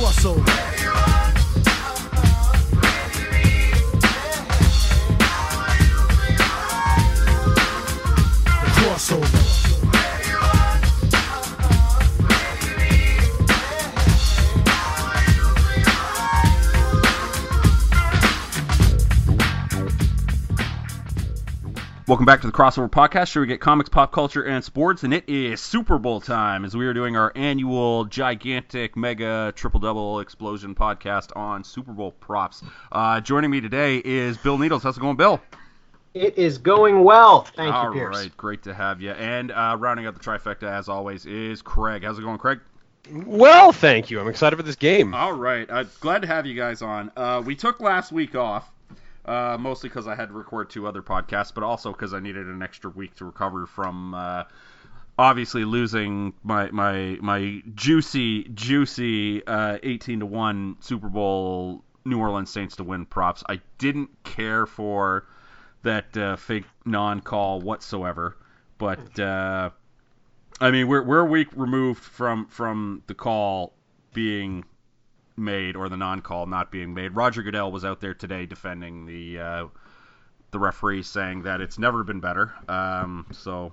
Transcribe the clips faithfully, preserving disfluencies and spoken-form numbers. gloss over. The crossover. Welcome back to the Crossover Podcast, where we get comics, pop culture, and sports, and it is Super Bowl time, as we are doing our annual gigantic, mega, triple-double explosion podcast on Super Bowl props. Uh, joining me today is Bill Needles. How's it going, Bill? It is going well. Thank you, Pierce. All right, great to have you. And uh, rounding out the trifecta, as always, is Craig. How's it going, Craig? Well, thank you. I'm excited for this game. All right. Uh, glad to have you guys on. Uh, we took last week off. Uh, mostly because I had to record two other podcasts, but also because I needed an extra week to recover from uh, obviously losing my my my juicy juicy uh, eighteen to one Super Bowl New Orleans Saints to win props. I didn't care for that uh, fake non-call whatsoever, but uh, I mean we're we're a week removed from from the call being made, or the non-call not being made. Roger Goodell was out there today defending the uh, the referee, saying that it's never been better. Um, so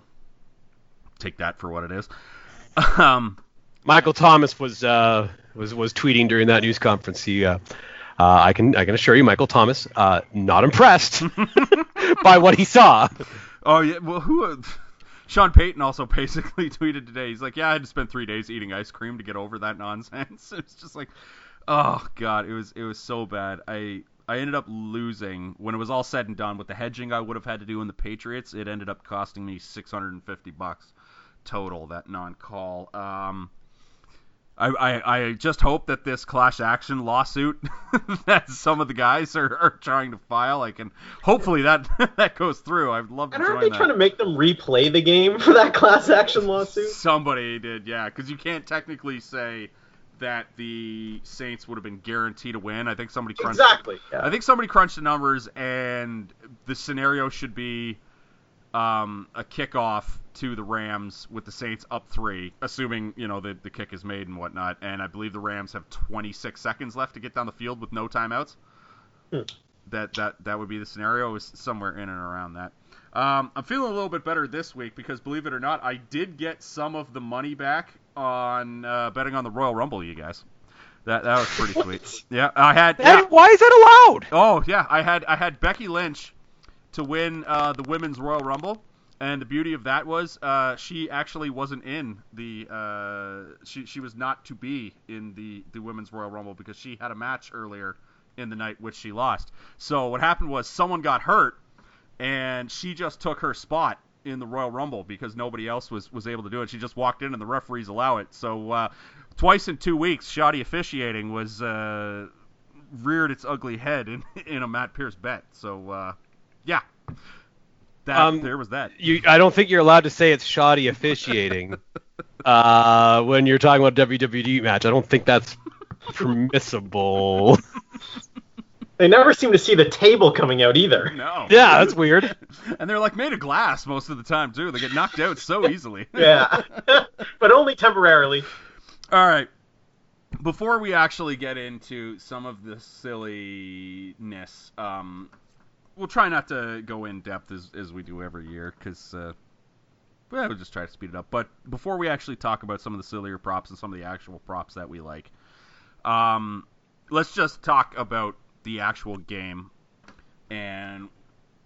take that for what it is. Um, Michael Thomas was uh, was was tweeting during that news conference. He, uh, uh, I can I can assure you, Michael Thomas, uh, not impressed by what he saw. Oh yeah, well who? Uh, Sean Payton also basically tweeted today. He's like, "Yeah, I had to spend three days eating ice cream to get over that nonsense." It's just like, oh god, it was it was so bad. I I ended up losing when it was all said and done with the hedging I would have had to do in the Patriots. It ended up costing me six hundred fifty bucks total, that non-call. Um, I, I I just hope that this class action lawsuit that some of the guys are, are trying to file, I can hopefully that that goes through. I'd love to. And aren't they that. trying to make them replay the game for that class action lawsuit? Somebody did, yeah, because you can't technically say that the Saints would have been guaranteed to win. I think somebody crunched. Exactly. Yeah. I think somebody crunched the numbers, and the scenario should be um, a kickoff to the Rams with the Saints up three, assuming you know the the kick is made and whatnot. And I believe the Rams have twenty-six seconds left to get down the field with no timeouts. Hmm. That that that would be the scenario. It was somewhere in and around that. Um, I'm feeling a little bit better this week because, believe it or not, I did get some of the money back on uh, betting on the Royal Rumble, you guys. That that was pretty sweet. Yeah, I had. Yeah. And why is that allowed? Oh yeah, I had I had Becky Lynch to win uh, the Women's Royal Rumble, and the beauty of that was uh, she actually wasn't in the. Uh, she she was not to be in the the Women's Royal Rumble because she had a match earlier in the night which she lost. So what happened was someone got hurt, and she just took her spot in the Royal Rumble because nobody else was, was able to do it. She just walked in and the referees allow it. So uh, twice in two weeks, shoddy officiating was uh, reared its ugly head in, in a Matt Pierce bet. So, uh, yeah, that um, there was that. You, I don't think you're allowed to say it's shoddy officiating uh, when you're talking about a W W E match. I don't think that's permissible. They never seem to see the table coming out either. No. Yeah, that's weird. And they're like made of glass most of the time too. They get knocked out so easily. Yeah. But only temporarily. All right. Before we actually get into some of the silliness, um, we'll try not to go in depth as, as we do every year because uh, well, we'll just try to speed it up. But before we actually talk about some of the sillier props and some of the actual props that we like, um, let's just talk about the actual game and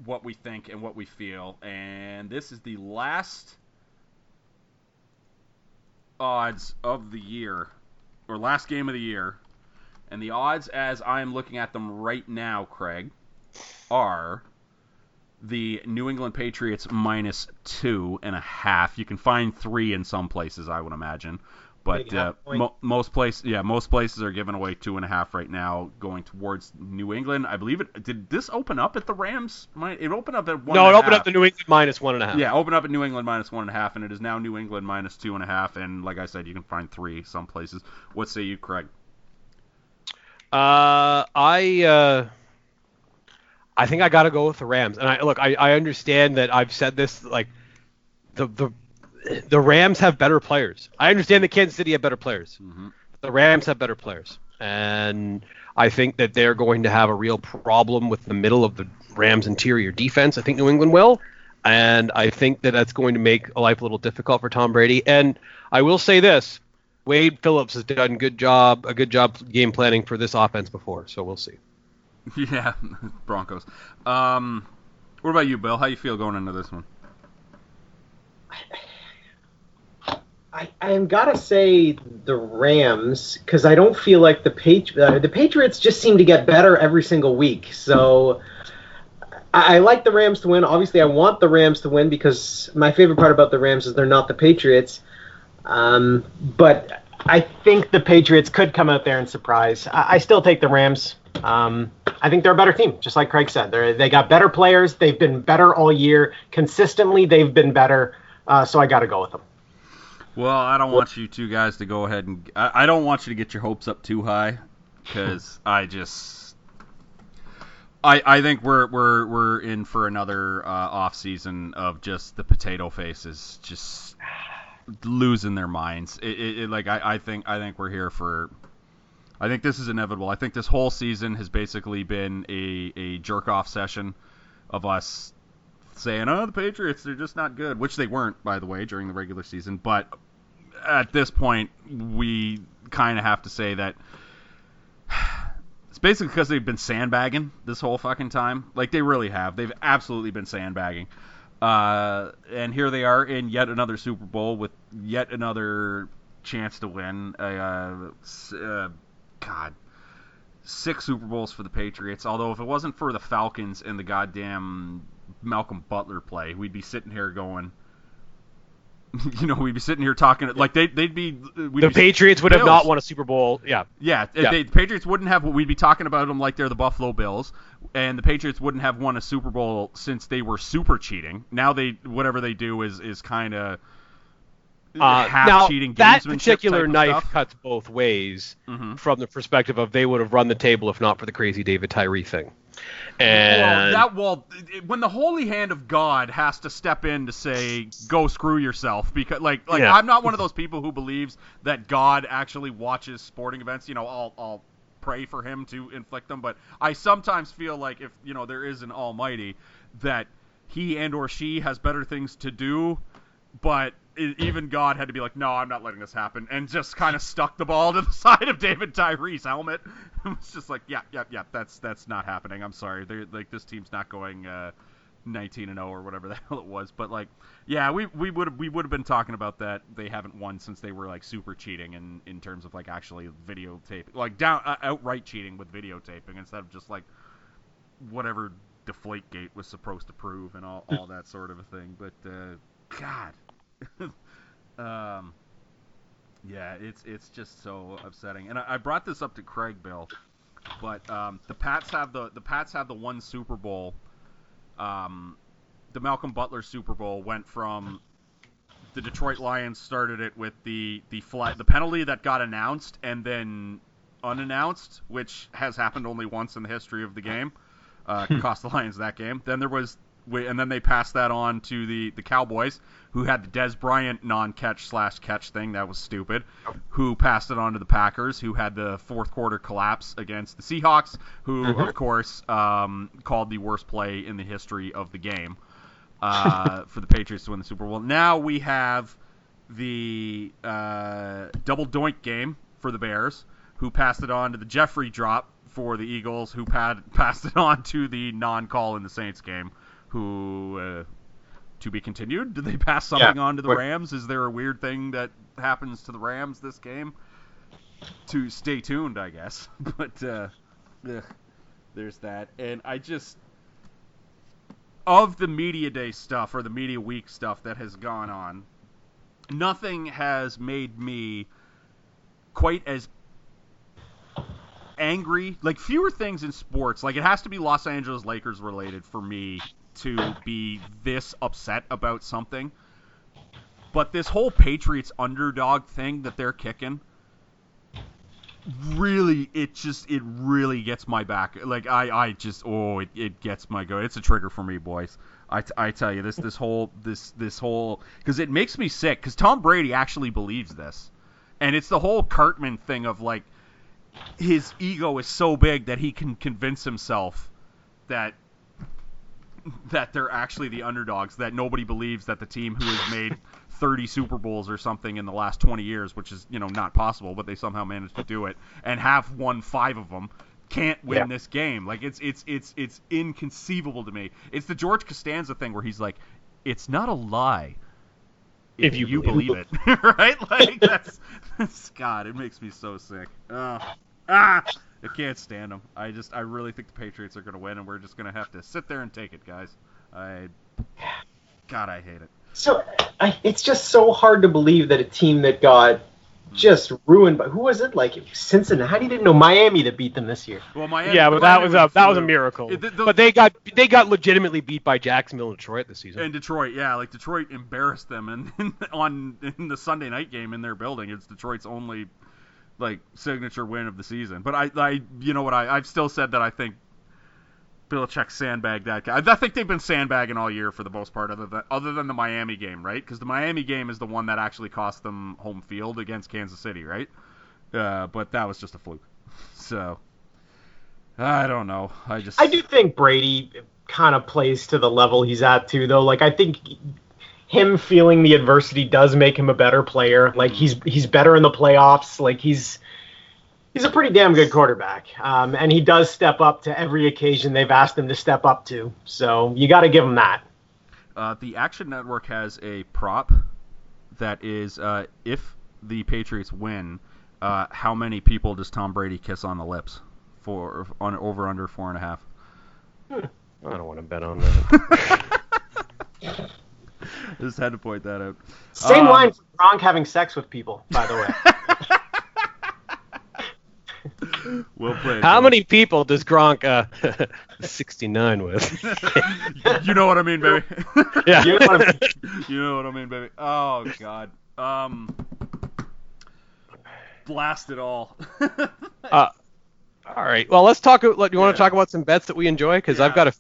what we think and what we feel. And this is the last odds of the year, or last game of the year. And the odds as I am looking at them right now, Craig, are the New England Patriots minus two and a half. You can find three in some places, I would imagine. But uh, mo- most places, yeah, most places are giving away two and a half right now, going towards New England. I believe it did. This open up at the Rams? It opened up at one. No, and it opened half. up at New England minus one and a half. Yeah, opened up at New England minus one and a half, and it is now New England minus two and a half. And like I said, you can find three some places. What say you, Craig? Uh, I uh, I think I got to go with the Rams. And I look, I, I understand that I've said this like the the. The Rams have better players. I understand that Kansas City have better players. Mm-hmm. The Rams have better players. And I think that they're going to have a real problem with the middle of the Rams' interior defense. I think New England will. And I think that that's going to make life a little difficult for Tom Brady. And I will say this, Wade Phillips has done good job, a good job game planning for this offense before, so we'll see. Yeah, Broncos. Um, what about you, Bill? How you feel going into this one? I I've got to say the Rams, because I don't feel like the Patri- uh, the Patriots just seem to get better every single week, so... I like the Rams to win. Obviously, I want the Rams to win because my favorite part about the Rams is they're not the Patriots. Um, but I think the Patriots could come out there and surprise. I, I still take the Rams. Um, I think they're a better team, just like Craig said. They they got better players. They've been better all year. Consistently, they've been better. Uh, so I got to go with them. Well, I don't want you two guys to go ahead and – I don't want you to get your hopes up too high because I just – I, I think we're we're we're in for another uh, off season of just the potato faces just losing their minds. It, it, it, like I, I think I think we're here for. I think this is inevitable. I think this whole season has basically been a, a jerk off session of us saying, "Oh, the Patriots, they're just not good," which they weren't, by the way, during the regular season. But at this point, we kind of have to say that. It's basically because they've been sandbagging this whole fucking time. Like, they really have. They've absolutely been sandbagging. Uh, and here they are in yet another Super Bowl with yet another chance to win. Uh, uh, God. Six Super Bowls for the Patriots. Although, if it wasn't for the Falcons and the goddamn Malcolm Butler play, we'd be sitting here going... You know, we'd be sitting here talking like they they'd be we'd the be, Patriots would Bills. Have not won a Super Bowl. Yeah, yeah. yeah. They, the Patriots wouldn't have. We'd be talking about them like they're the Buffalo Bills, and the Patriots wouldn't have won a Super Bowl since they were super cheating. Now they whatever they do is is kind uh, of half cheating. That particular knife cuts both ways mm-hmm. from the perspective of they would have run the table if not for the crazy David Tyree thing. And well, that well, when the holy hand of God has to step in to say, "Go screw yourself," because like, like yeah. I'm not one of those people who believes that God actually watches sporting events. You know, I'll I'll pray for him to inflict them, but I sometimes feel like if you know there is an Almighty, that he and or she has better things to do. But even God had to be like, "No, I'm not letting this happen," and just kind of stuck the ball to the side of David Tyree's helmet. It was just like, yeah, yeah, yeah, that's that's not happening. I'm sorry. They're, like, this team's not going uh, nineteen and oh or whatever the hell it was. But, like, yeah, we we would we would have been talking about that. They haven't won since they were, like, super cheating in, in terms of, like, actually videotaping. Like, down uh, outright cheating with videotaping instead of just, like, whatever Deflategate was supposed to prove and all, all that sort of a thing. But, uh, God. um, yeah, it's it's just so upsetting. And I, I brought this up to Craig, Bill, but um, the Pats have the the Pats have the one Super Bowl. Um, the Malcolm Butler Super Bowl went from the Detroit Lions started it with the the flag, the penalty that got announced and then unannounced, which has happened only once in the history of the game. Uh, cost the Lions that game. Then there was. We, and then they passed that on to the, the Cowboys, who had the Dez Bryant non-catch slash catch thing. That was stupid. Who passed it on to the Packers, who had the fourth quarter collapse against the Seahawks, who, mm-hmm. of course, um, called the worst play in the history of the game uh, for the Patriots to win the Super Bowl. Now we have the uh, double doink game for the Bears, who passed it on to the Jeffrey drop for the Eagles, who pad, passed it on to the non-call in the Saints game. Who, uh, to be continued, did they pass something yeah, on to the Rams? Is there a weird thing that happens to the Rams this game? To stay tuned, I guess. But uh, ugh, there's that. And I just... Of the media day stuff, or the media week stuff that has gone on, nothing has made me quite as... angry. Like, fewer things in sports. Like, it has to be Los Angeles Lakers related for me... to be this upset about something. But this whole Patriots underdog thing that they're kicking, really, it just, it really gets my back. Like, I, I just, oh, it, it gets my go. It's a trigger for me, boys. I, t- I tell you, this, this whole, this, this whole, because it makes me sick, because Tom Brady actually believes this. And it's the whole Cartman thing of, like, his ego is so big that he can convince himself that that they're actually the underdogs, that nobody believes that the team who has made thirty Super Bowls or something in the last twenty years, which is, you know, not possible, but they somehow managed to do it and have won five of them, can't win yeah. this game. Like, it's it's it's it's inconceivable to me. It's the George Costanza thing where he's like, it's not a lie if, if you, you believe, believe it. it. Right? Like, that's, that's... God, it makes me so sick. Uh, ah! I can't stand them. I just... I really think the Patriots are going to win, and we're just going to have to sit there and take it, guys. I... God, I hate it. So, I, it's just so hard to believe that a team that got just ruined by... Who was it? Like, Cincinnati didn't know Miami that beat them this year. Well, Miami... Yeah, but Miami that was a, that was a miracle. The, the, but they got they got legitimately beat by Jacksonville and Detroit this season. And Detroit, yeah. Like, Detroit embarrassed them and, and on in the Sunday night game in their building. It's Detroit's only, like, signature win of the season. But I, I you know what, I, I've still said that I think Belichick sandbagged that guy. I think they've been sandbagging all year for the most part, other than other than the Miami game, right? Because the Miami game is the one that actually cost them home field against Kansas City, right? Uh, but that was just a fluke. So I don't know. I just I do think Brady kind of plays to the level he's at too, though. Like, I think him feeling the adversity does make him a better player. Like, he's he's better in the playoffs. Like, he's. He's a pretty damn good quarterback, um, and he does step up to every occasion they've asked him to step up to, so you got to give him that. Uh, the Action Network has a prop that is, uh, if the Patriots win, uh, how many people does Tom Brady kiss on the lips for on over under four and a half? Hmm. I don't want to bet on that. I just had to point that out. Same um, line for Gronk having sex with people, by the way. Well played. How many people does Gronk uh, sixty-nine with? You know what I mean, baby. Yeah. You know what I mean. You know what I mean, baby. Oh, God. Um, blast it all. uh, all right. Well, let's talk. You want yeah. to talk about some bets that we enjoy? Because yeah. I've got a.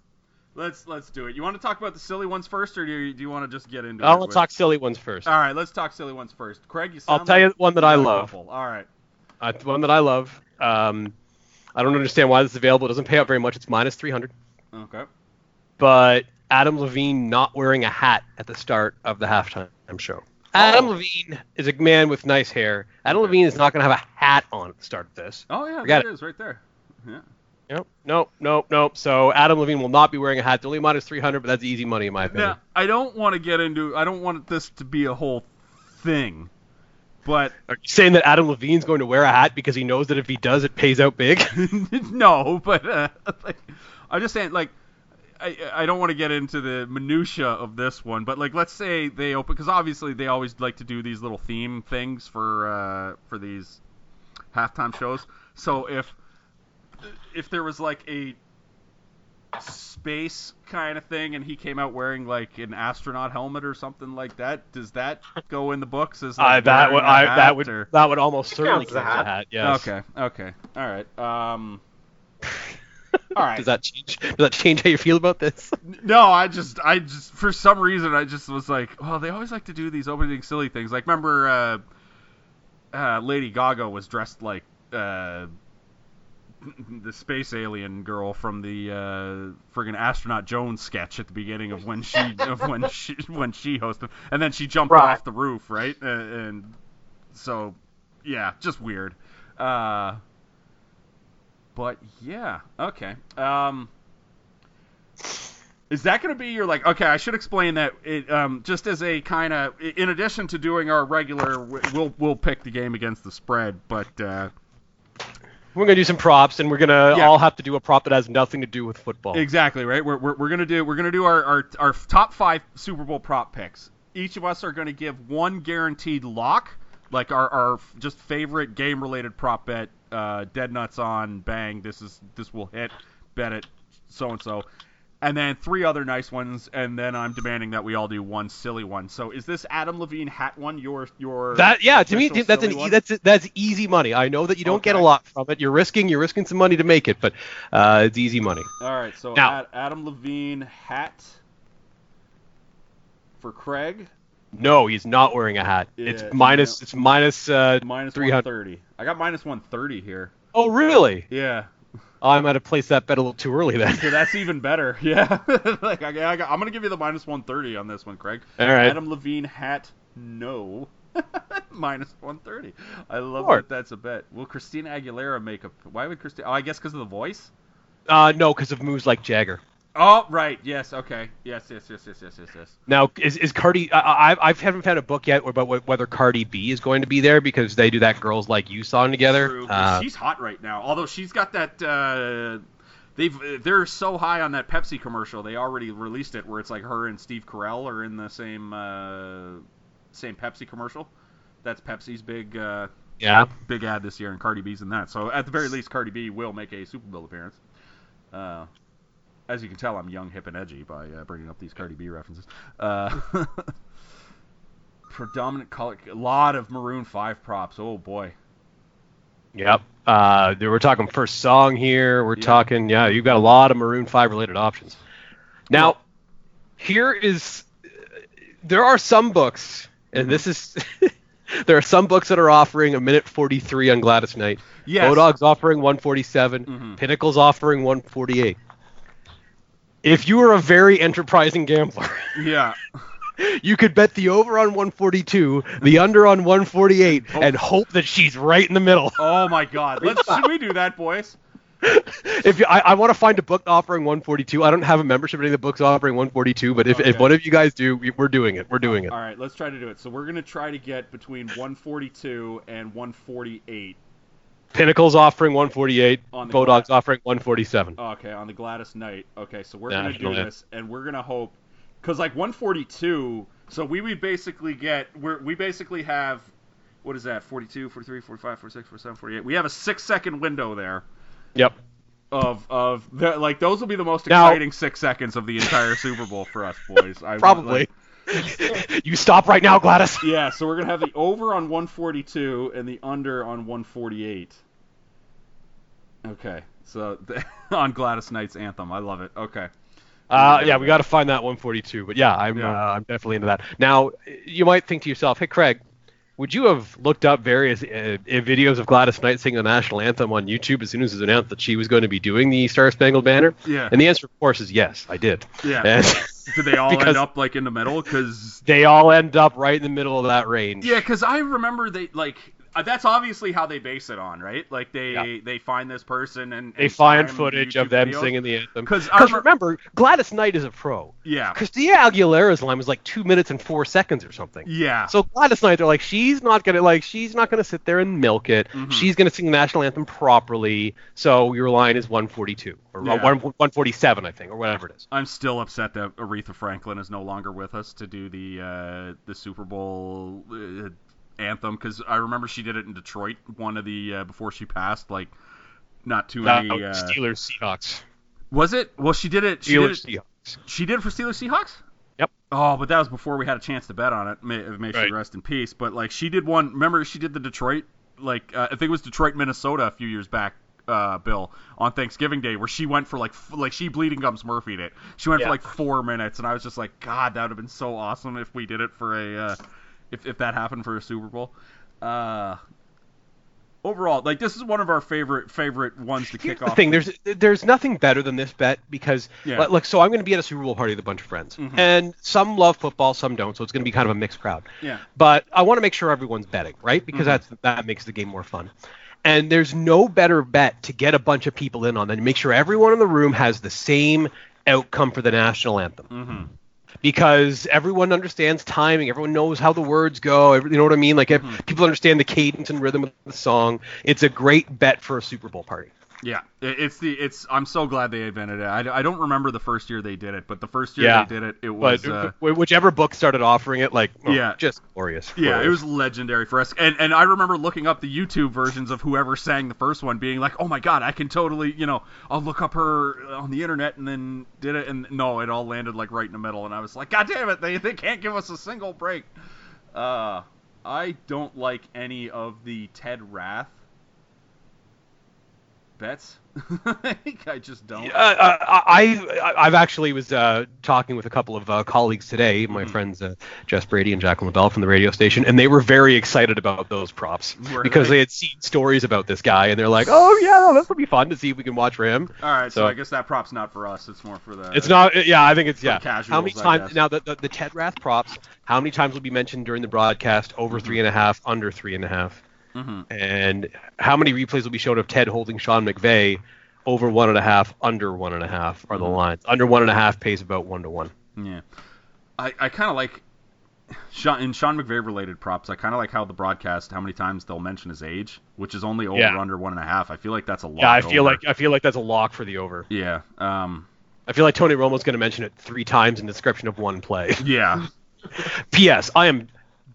Let's let's do it. You want to talk about the silly ones first, or do you, do you want to just get into I'll it? I want to talk silly ones first. All right. Let's talk silly ones first. Craig, you sound I'll like tell you one that I love. All right. Uh, one that I love. Um, I don't understand why this is available. It doesn't pay out very much. It's minus three hundred. Okay. But Adam Levine not wearing a hat at the start of the halftime show. Adam oh. Levine is a man with nice hair. Adam Levine is not going to have a hat on at the start of this. Oh, yeah. There it is right there. Yeah. Nope, nope, nope, nope. So Adam Levine will not be wearing a hat. The only amount is three hundred, but that's easy money in my opinion. Now, I don't want to get into – I don't want this to be a whole thing. But are you saying that Adam Levine's going to wear a hat because he knows that if he does, it pays out big? No, but uh, like, I'm just saying, like, I I don't want to get into the minutia of this one, but like, let's say they open, because obviously they always like to do these little theme things for uh, for these halftime shows. So if if there was like a space kind of thing and he came out wearing like an astronaut helmet or something like that, does that go in the books as like, uh, that would I, that would or... that would almost certainly count as a hat, hat yes. okay okay all right um all right does that change does that change how you feel about this? No, I just I just for some reason I just was like, oh, they always like to do these opening silly things. Like, remember uh uh Lady Gaga was dressed like uh the space alien girl from the uh, friggin' Astronaut Jones sketch at the beginning of when she of when she when she hosted, and then she jumped right off the roof, right? Uh, and so, yeah, just weird. Uh, but yeah, okay. Um, is that gonna be your like? Okay, I should explain that. It um, just as a kind of, in addition to doing our regular, we'll we'll pick the game against the spread, but. Uh, We're going to do some props, and we're going to yeah. all have to do a prop that has nothing to do with football. Exactly, right? We're we're, we're going to do we're going to do our, our, our top five Super Bowl prop picks. Each of us are going to give one guaranteed lock, like our, our just favorite game-related prop bet, uh, dead nuts on, bang, this is this will hit, bet it, so-and-so. And then three other nice ones, and then I'm demanding that we all do one silly one. So is this Adam Levine hat one your your that yeah to me that's an, that's that's easy money. I know that you don't okay. get a lot from it. You're risking you're risking some money to make it, but uh, it's easy money. All right, so now, Adam Levine hat for Craig. No, he's not wearing a hat. Yeah, it's minus yeah. it's minus uh minus three hundred. I got minus one thirty here. Oh, really? Yeah. Oh, I might have placed that bet a little too early then. So that's even better. Yeah. like I, I, I'm going to give you the minus one thirty on this one, Craig. All right. Adam Levine hat no. minus one thirty. I love that that's a bet. Will Christina Aguilera make a... Why would Christina... Oh, I guess because of the voice? Uh, no, because of Moves Like Jagger. Oh, right. Yes. Okay. Yes, yes, yes, yes, yes, yes, yes. Now, is is Cardi... I, I, I haven't found a book yet about whether Cardi B is going to be there because they do that Girls Like You song together. True, uh, she's hot right now. Although she's got that... Uh, they've, they're so high on that Pepsi commercial, they already released it where it's like her and Steve Carell are in the same... Uh, same Pepsi commercial. That's Pepsi's big uh, yeah big ad this year, and Cardi B's in that. So at the very least, Cardi B will make a Super Bowl appearance. Uh, as you can tell, I'm young, hip, and edgy by uh, bringing up these Cardi B references. Uh, predominant color, a lot of Maroon five props. Oh boy. Yep. Uh, we're talking first song here. We're yeah. talking yeah. You've got a lot of Maroon five related options. Now, here is there are some books. And this is, there are some books that are offering a minute forty-three on Gladys Knight. Yes. Bodog's offering one forty-seven. Mm-hmm. Pinnacle's offering one forty-eight. If you are a very enterprising gambler, yeah, you could bet the over on one forty-two, the under on one forty-eight, oh. and hope that she's right in the middle. Oh my God! Let's should we do that, boys? If you, I, I want to find a book offering one forty-two. I don't have a membership in any of the books offering one forty-two, but if, okay. if one of you guys do, we're doing it. We're doing it. All right, let's try to do it. So we're going to try to get between one forty-two and one forty-eight. Pinnacle's offering one forty-eight. On Bodog's Glad- offering one forty-seven. Okay, on the Gladys Knight. Okay, so we're nah, going to do this, and we're going to hope – because, like, one forty-two – so we would basically get – we basically have – what is that, forty-two, forty-three, forty-five, forty-six, forty-seven, forty-eight. We have a six-second window there. Yep. Of of the, like those will be the most exciting now, six seconds of the entire Super Bowl for us boys. I probably. Like, you stop right now, Gladys. Yeah, so we're gonna have the over on one forty-two and the under on one forty-eight. Okay, so the, on Gladys Knight's anthem, I love it. Okay. Uh, yeah, we got to find that one forty-two, but yeah, I'm yeah. Uh, I'm definitely into that. Now, you might think to yourself, hey Craig, would you have looked up various uh, videos of Gladys Knight singing the national anthem on YouTube as soon as it was announced that she was going to be doing the Star Spangled Banner? Yeah. And the answer, of course, is yes, I did. Yeah. And did they all end up like in the middle? Because they all end up right in the middle of that range. Yeah, because I remember they like that's obviously how they base it on, right? Like they yeah. they find this person and, and they find footage YouTube of them videos. Singing the anthem. Because remember, remember, Gladys Knight is a pro. Yeah. Because the Aguilera's line was like two minutes and four seconds or something. Yeah. So Gladys Knight, they're like, she's not gonna like she's not gonna sit there and milk it. Mm-hmm. She's gonna sing the national anthem properly. So your line is one forty-two or yeah. one forty-seven, I think, or whatever it is. I'm still upset that Aretha Franklin is no longer with us to do the uh, the Super Bowl. Uh, anthem because I remember she did it in Detroit one of the uh, before she passed like not too no, many uh, Steelers Seahawks was it well she did it she Steelers did it, Seahawks she did it for Steelers Seahawks yep oh but that was before we had a chance to bet on it may, may right. she rest in peace but like she did one remember she did the Detroit like uh, I think it was Detroit Minnesota a few years back uh Bill on Thanksgiving Day where she went for like f- like she Bleeding Gums Murphy'd it she went yeah. for like four minutes and I was just like God that would have been so awesome if we did it for a uh If if that happened for a Super Bowl, uh, overall, like this is one of our favorite favorite ones to Here's kick the off. Thing with. there's there's nothing better than this bet because yeah. like, like so I'm going to be at a Super Bowl party with a bunch of friends mm-hmm. and some love football, some don't, so it's going to be kind of a mixed crowd. Yeah. But I want to make sure everyone's betting, right? Because mm-hmm. that's that makes the game more fun. And there's no better bet to get a bunch of people in on than to make sure everyone in the room has the same outcome for the national anthem. Mm-hmm. Because everyone understands timing, everyone knows how the words go, you know what I mean? Like, if mm-hmm. people understand the cadence and rhythm of the song. It's a great bet for a Super Bowl party. Yeah, it's the it's. I'm so glad they invented it. I, I don't remember the first year they did it, but the first year yeah. they did it, it was but, uh, whichever book started offering it, like oh, yeah, just glorious. Yeah, glorious. It was legendary for us. And and I remember looking up the YouTube versions of whoever sang the first one, being like, oh my God, I can totally, you know, I'll look up her on the internet and then did it, and no, it all landed like right in the middle, and I was like, God damn it, they they can't give us a single break. Uh, I don't like any of the Ted Rath bets. I just don't. Uh, I, I I've actually was uh, talking with a couple of uh, colleagues today, my mm-hmm. friends uh, Jess Brady and Jacqueline LaBelle from the radio station, and they were very excited about those props really? because they had seen stories about this guy, and they're like, "Oh yeah, this will be fun to see if we can watch for him." All right, so, so I guess that prop's not for us. It's more for the. It's not. Yeah, I think it's yeah. Casuals, how many times now the, the the Ted Rath props? How many times will be mentioned during the broadcast? Over mm-hmm. three and a half, under three and a half. Mm-hmm. And how many replays will be shown of Ted holding Sean McVay over one and a half, under one and a half are the lines. Under one and a half pays about one to one. Yeah, I, I kind of like Sean, in Sean McVay related props. I kind of like how the broadcast, how many times they'll mention his age, which is only over yeah. under one and a half. I feel like that's a lock. Yeah, I feel over. like I feel like that's a lock for the over. Yeah. Um. I feel like Tony Romo's going to mention it three times in the description of one play. Yeah. P S. I am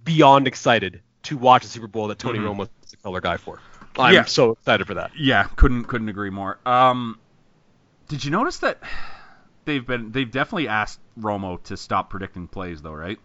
beyond excited to watch the Super Bowl that Tony mm-hmm. Romo is the color guy for. I'm yeah. so excited for that. Yeah, couldn't couldn't agree more. Um, did you notice that they've been they've definitely asked Romo to stop predicting plays though, right?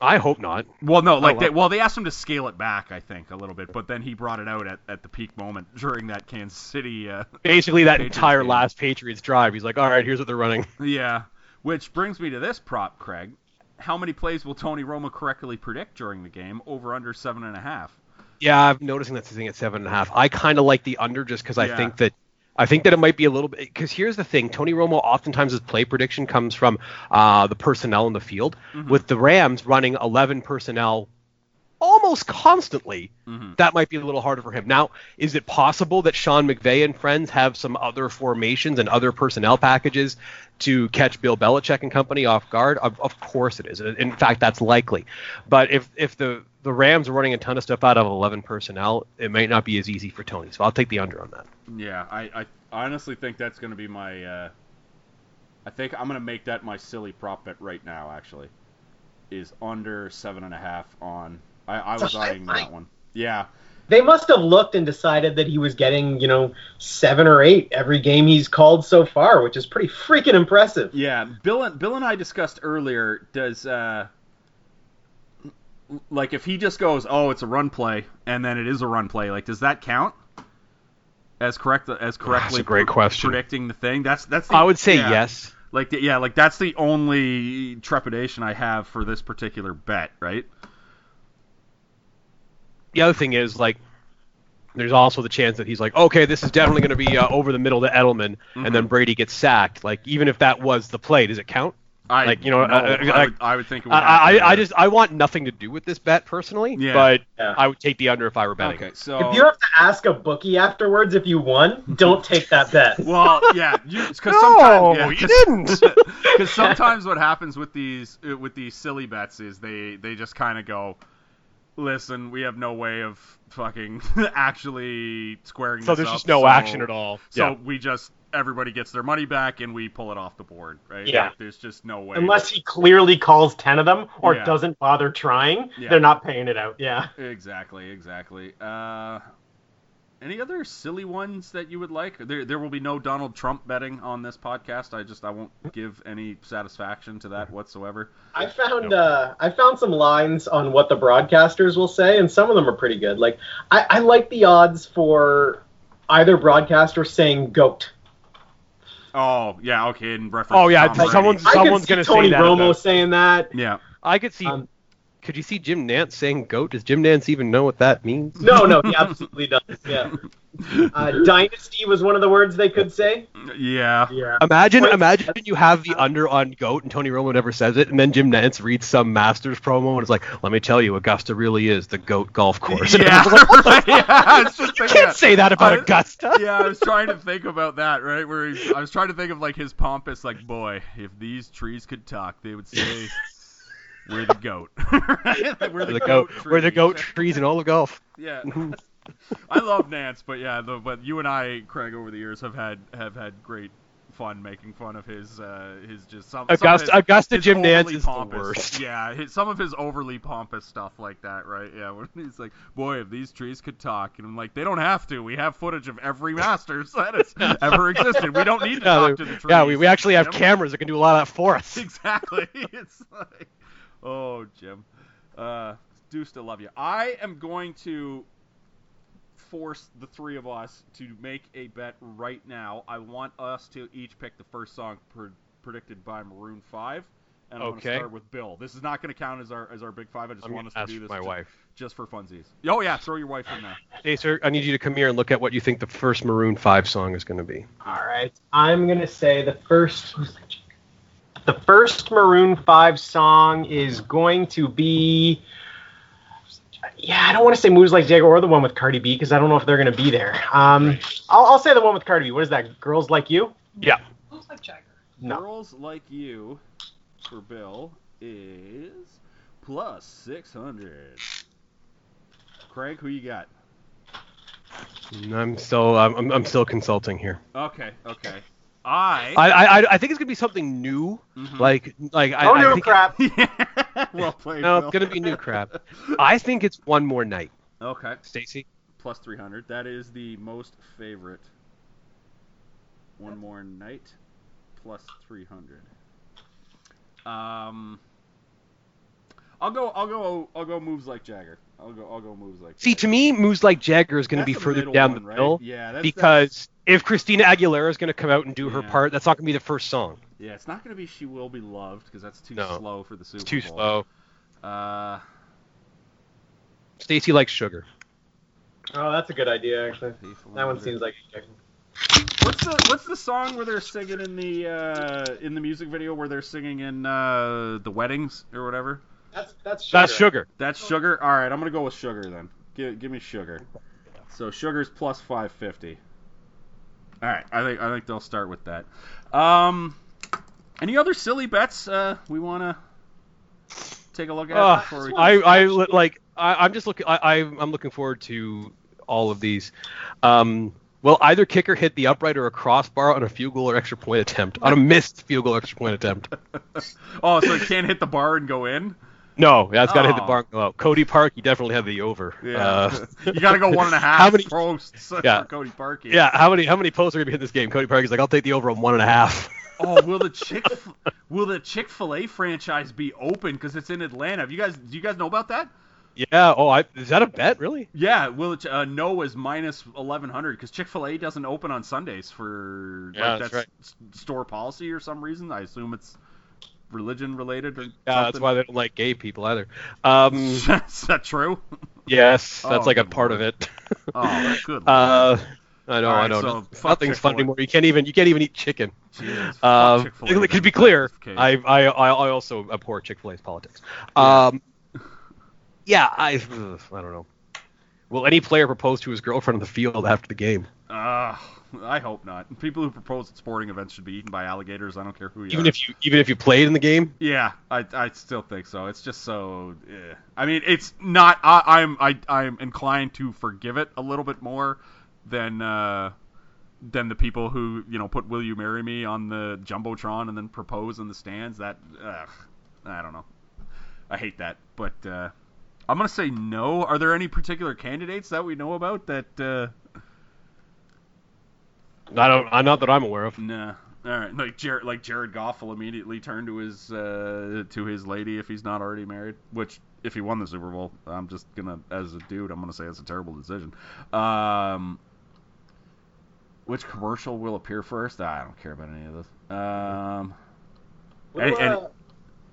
I hope not. Well, no, like they, well they asked him to scale it back, I think, a little bit, but then he brought it out at, at the peak moment during that Kansas City. Uh, Basically, that Patriots entire game. last Patriots drive, he's like, all right, here's what they're running. Yeah, which brings me to this prop, Craig. How many plays will Tony Romo correctly predict during the game? Over under seven and a half. Yeah, I'm noticing that's sitting at seven and a half. I kind of like the under just because I yeah. think that I think that it might be a little bit. Because here's the thing: Tony Romo oftentimes his play prediction comes from uh, the personnel in the field. Mm-hmm. With the Rams running eleven personnel almost constantly, mm-hmm. that might be a little harder for him. Now, is it possible that Sean McVay and friends have some other formations and other personnel packages to catch Bill Belichick and company off guard? Of, of course it is. In fact, that's likely. But if, if the, the Rams are running a ton of stuff out of eleven personnel, it might not be as easy for Tony. So I'll take the under on that. Yeah, I, I honestly think that's going to be my uh, – I think I'm going to make that my silly prop bet right now, actually, is under seven and a half on – I, I was eyeing that one. Yeah. They must have looked and decided that he was getting, you know, seven or eight every game he's called so far, which is pretty freaking impressive. Yeah. Bill and, Bill and I discussed earlier, does, uh, like, if he just goes, oh, it's a run play, and then it is a run play, like, does that count as correct as correctly that's a great pre- question. predicting the thing? That's that's. The, I would say yeah. yes. Like, the, yeah, like, that's the only trepidation I have for this particular bet, right? The other thing is, like, there's also the chance that he's like, okay, this is definitely going to be uh, over the middle to Edelman, mm-hmm. and then Brady gets sacked. Like, even if that was the play, does it count? I like, you know, no, uh, I, like, would, I would think it would. I, I, I just I want nothing to do with this bet personally, yeah. but yeah. I would take the under if I were betting. Okay, so if you have to ask a bookie afterwards if you won, don't take that bet. well, yeah, because no, sometimes yeah, you didn't. Because sometimes what happens with these with these silly bets is they they just kind of go, listen, we have no way of fucking actually squaring this up. So there's just no action at all. So we just, everybody gets their money back and we pull it off the board, right? Yeah. Like, there's just no way. Unless he clearly calls ten of them or yeah. doesn't bother trying, yeah. they're not paying it out. Yeah. Exactly, exactly. Uh, any other silly ones that you would like? There, there will be no Donald Trump betting on this podcast. I just, I won't give any satisfaction to that whatsoever. I found, no. uh, I found some lines on what the broadcasters will say, and some of them are pretty good. Like, I, I like the odds for either broadcaster saying "goat." Oh yeah, okay. In reference. Oh yeah, Tom someone's Brady. someone's going to say that. I could see Tony Romo about. saying that. Yeah, I could see. Um, Could you see Jim Nantz saying goat? Does Jim Nantz even know what that means? No, no, he absolutely does. Yeah. Uh, dynasty was one of the words they could say. Yeah. yeah. Imagine imagine you have the under on goat and Tony Romo never says it, and then Jim Nantz reads some Masters promo and it's like, let me tell you, Augusta really is the goat golf course. And yeah. Like, yeah just you can't that. say that about I, Augusta. Yeah, I was trying to think about that, right? Where he's, I was trying to think of like his pompous, like, boy, if these trees could talk, they would say... We're the goat. right? We're the, the goat. goat We're the goat trees in all of golf. Yeah, I love Nance, but yeah, the, but you and I, Craig, over the years have had have had great fun making fun of his uh, his just some. Augusta, some his, Augusta his Jim Nance is pompous, the worst. Yeah, his, some of his overly pompous stuff like that, right? Yeah, when he's like, "Boy, if these trees could talk," and I'm like, "They don't have to. We have footage of every Masters that has ever existed. We don't need to yeah, talk to the trees." Yeah, we we actually have you know? cameras that can do a lot of that for us. Exactly. It's like. Oh, Jim. Uh, do still love you. I am going to force the three of us to make a bet right now. I want us to each pick the first song per, predicted by Maroon five. And I'm okay. going to start with Bill. This is not going to count as our as our big five. I just I'm want us to do this my just, wife. just for funsies. Oh, yeah. Throw your wife in there. Hey, sir, I need you to come here and look at what you think the first Maroon five song is going to be. All right. I'm going to say the first the first Maroon five song is going to be... Yeah, I don't want to say Moves Like Jagger or the one with Cardi B because I don't know if they're going to be there. Um, I'll, I'll say the one with Cardi B. What is that? Girls Like You? Yeah. Moves Like Jagger. No. Girls Like You... for Bill is plus six hundred. Craig, who you got? I'm still I'm I'm still consulting here. Okay, okay. I I I, I think it's gonna be something new, mm-hmm. like like oh, I. Oh, new I think crap. It, well played. No, Bill. It's gonna be new crap. I think it's One More Night. Okay. Stacy. Plus three hundred. That is the most favorite. One More Night. Plus three hundred. Um, I'll go. I'll go. I'll go. Moves Like Jagger. I'll go. I'll go. Moves Like Jagger. See, to me, Moves Like Jagger is going to be further down one, the middle. Right? Yeah. That's, because that's... if Christina Aguilera is going to come out and do yeah. her part, that's not going to be the first song. Yeah, it's not going to be She Will Be Loved because that's too no, slow for the Super Bowl. It's too slow. Uh, Stacey likes Sugar. Oh, that's a good idea actually. That one seems like. What's the What's the song where they're singing in the uh, in the music video where they're singing in uh, the weddings or whatever? That's that's sugar. That's sugar. That's sugar. All right, I'm gonna go with Sugar then. Give Give me Sugar. So Sugar's plus five fifty. All right, I think I think they'll start with that. Um, any other silly bets uh, we wanna take a look at? Uh, before we I I like I, I'm just looking I, I I'm looking forward to all of these. Um. Well, either kicker hit the upright or a crossbar on a field goal or extra point attempt. On a missed field goal or extra point attempt. Oh, so he can't hit the bar and go in? No, yeah, it's got to oh. hit the bar and go out. Cody Park, you definitely have the over. Yeah. Uh, you got to go one and a half how many, posts yeah. for Cody Park. Yeah, how many how many posts are going to be hit this game? Cody Park is like, I'll take the over on one and a half. Oh, will the Chick will the Chick-fil-A franchise be open because it's in Atlanta? Have you guys do you guys know about that? Yeah. Oh, I, is that a bet, really? Yeah. Well, uh, no is minus eleven hundred because Chick-fil-A doesn't open on Sundays for yeah, like that's, that's right. s- store policy or some reason. I assume it's religion related. Or yeah, something. That's why they don't like gay people either. Um, is that true? Yes, that's oh, like a part Lord. of it. Oh, good. uh, I know, right, I know. So nothing's fun anymore. You can't even you can't even eat chicken. Jeez, um, it, to be clear, I, I I I also abhor Chick-fil-A's politics. Yeah. Um. Yeah, I ugh, I don't know. Will any player propose to his girlfriend on the field after the game? Uh, I hope not. People who propose at sporting events should be eaten by alligators. I don't care who you even are. If you even if you played in the game? Yeah, I I still think so. It's just so. Eh. I mean, it's not. I, I'm I I'm inclined to forgive it a little bit more than uh, than the people who you know put "Will you marry me" on the jumbotron and then propose in the stands. That ugh, I don't know. I hate that, but. Uh, I'm going to say no. Are there any particular candidates that we know about that... Uh... I don't, not that I'm aware of. Nah. All right. Like Jared, like Jared Goff will immediately turn to his uh, to his lady if he's not already married, which if he won the Super Bowl, I'm just going to, as a dude, I'm going to say it's a terrible decision. Um, which commercial will appear first? I don't care about any of this. Um, well, and, and, uh...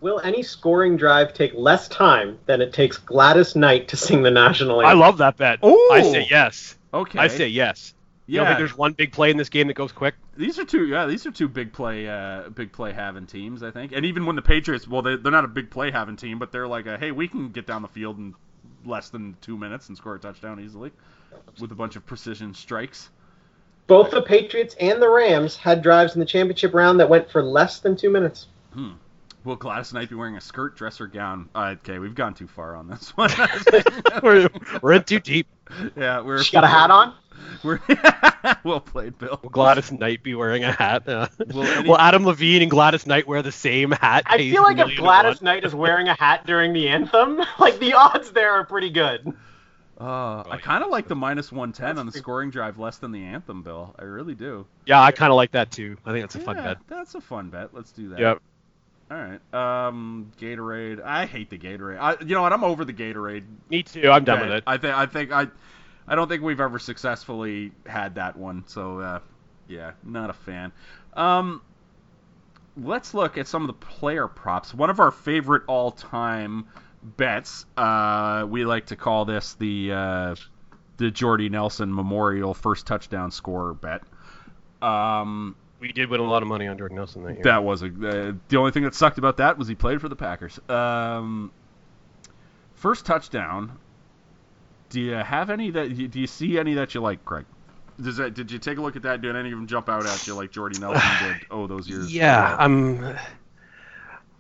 Will any scoring drive take less time than it takes Gladys Knight to sing the national anthem? I love that bet. Ooh. I say yes. Okay. I say yes. Yeah. You don't think there's one big play in this game that goes quick? These are two. Yeah, these are two big play, uh, big play having teams, I think. And even when the Patriots, well, they, they're not a big play having team, but they're like, a, hey, we can get down the field in less than two minutes and score a touchdown easily with a bunch of precision strikes. Both the Patriots and the Rams had drives in the championship round that went for less than two minutes. Hmm. Will Gladys Knight be wearing a skirt, dress, or gown? Uh, okay, we've gone too far on this one. we're, we're in too deep. Yeah, we're. She got a hat on? We're well played, Bill. Will Gladys Knight be wearing a hat? Uh, will, any... will Adam Levine and Gladys Knight wear the same hat? I feel like if Gladys Knight is wearing a hat during the anthem, like the odds there are pretty good. Uh, I kind of like the minus one ten that's on the scoring drive less than the anthem, Bill. I really do. Yeah, I kind of like that too. I think that's a yeah, fun bet. That's a fun bet. Let's do that. Yep. All right, um, Gatorade. I hate the Gatorade. I, you know what? I'm over the Gatorade. Me too. I'm done with it. I think. I think. I. I don't think we've ever successfully had that one. So, uh, yeah, not a fan. Um, let's look at some of the player props. One of our favorite all-time bets. Uh, we like to call this the uh, the Jordy Nelson Memorial first touchdown scorer bet. Um, we did win a lot of money on Jordy Nelson that year. That was a, uh, the only thing that sucked about that was he played for the Packers. Um, first touchdown. Do you have any that? Do you see any that you like, Craig? Does that? Did you take a look at that? Did any of them jump out at you like Jordy Nelson did? Oh, those years. Yeah, I'm. Um,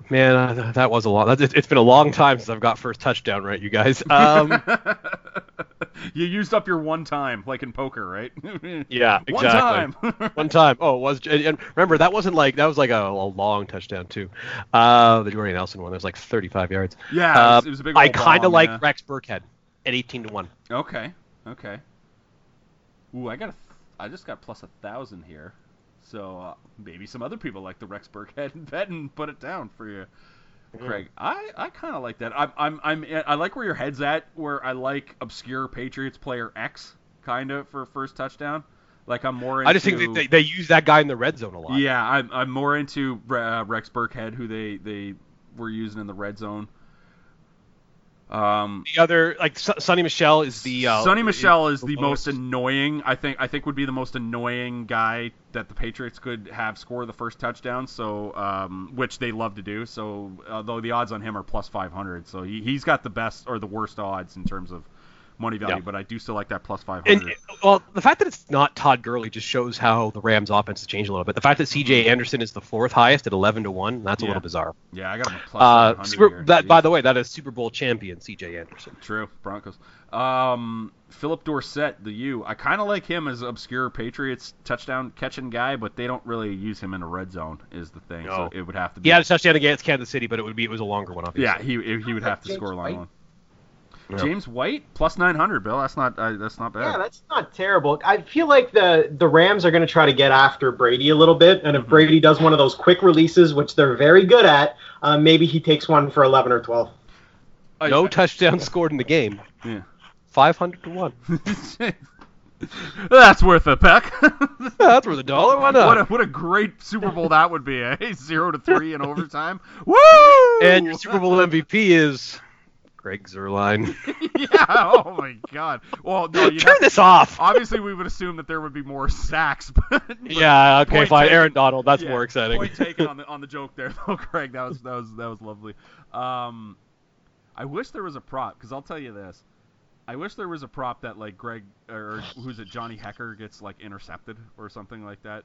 man, that was a lot. It's been a long time since I've got first touchdown, right, you guys? Um, you used up your one time, like in poker, right? Yeah, exactly. One time. one time. Oh, it was. And remember, that wasn't like that was like a, a long touchdown too. Uh, the Jordy Nelson one, it was like thirty-five yards. Yeah, uh, it, was, it was a big. I kind of like yeah. Rex Burkhead. At eighteen to one. Okay. Okay. Ooh, I got a. Th- I just got plus a thousand here, so uh, maybe some other people like the Rex Burkhead bet and put it down for you, yeah. Craig. I, I kind of like that. I'm I'm I'm I like where your head's at. Where I like obscure Patriots player X kind of for first touchdown. Like I'm more. Into, I just think they they use that guy in the red zone a lot. Yeah, I'm I'm more into uh, Rex Burkhead, who they they were using in the red zone. Um, the other, like Sonny Michel is the uh, Sonny Michel is, is the, the most annoying. I think I think would be the most annoying guy that the Patriots could have score the first touchdown. So, um, which they love to do. So, although the odds on him are plus five hundred, so he, he's got the best or the worst odds in terms of money value. Yeah. But I do still like that plus five hundred. Well, the fact that it's not Todd Gurley just shows how the Rams' offense has changed a little bit. The fact that C J. Anderson is the fourth highest at eleven to one, that's yeah. a little bizarre. Yeah, I got him a plus uh, five hundred super, that, by the way, that is Super Bowl champion C J. Anderson. True, Broncos. Um, Philip Dorsett, the U. I kind of like him as obscure Patriots touchdown catching guy, but they don't really use him in a red zone. Is the thing. No. So it would have to be. He had a touchdown against Kansas City, but it would be it was a longer one. Obviously. Yeah, he he would have to score a long one. James White plus nine hundred, Bill. That's not uh, that's not bad. Yeah, that's not terrible. I feel like the the Rams are going to try to get after Brady a little bit, and if mm-hmm. Brady does one of those quick releases, which they're very good at, uh, maybe he takes one for eleven or twelve. No I, touchdown scored in the game. Yeah, five hundred to one. That's worth a peck. Yeah, that's worth a dollar. Why not? What a, what a great Super Bowl that would be. Eh? Zero to three in overtime. Woo! And your Super Bowl M V P is. Craig Zerline. Yeah, oh my God. Well, no, you turn have, this off. Obviously, we would assume that there would be more sacks. But, but yeah, okay, fine. Taken, Aaron Donald, that's yeah, more exciting. Point taken on the on the joke there, though, Craig. That was that was that was lovely. Um, I wish there was a prop because I'll tell you this. I wish there was a prop that like Greg or who's it, Johnny Hecker gets like intercepted or something like that.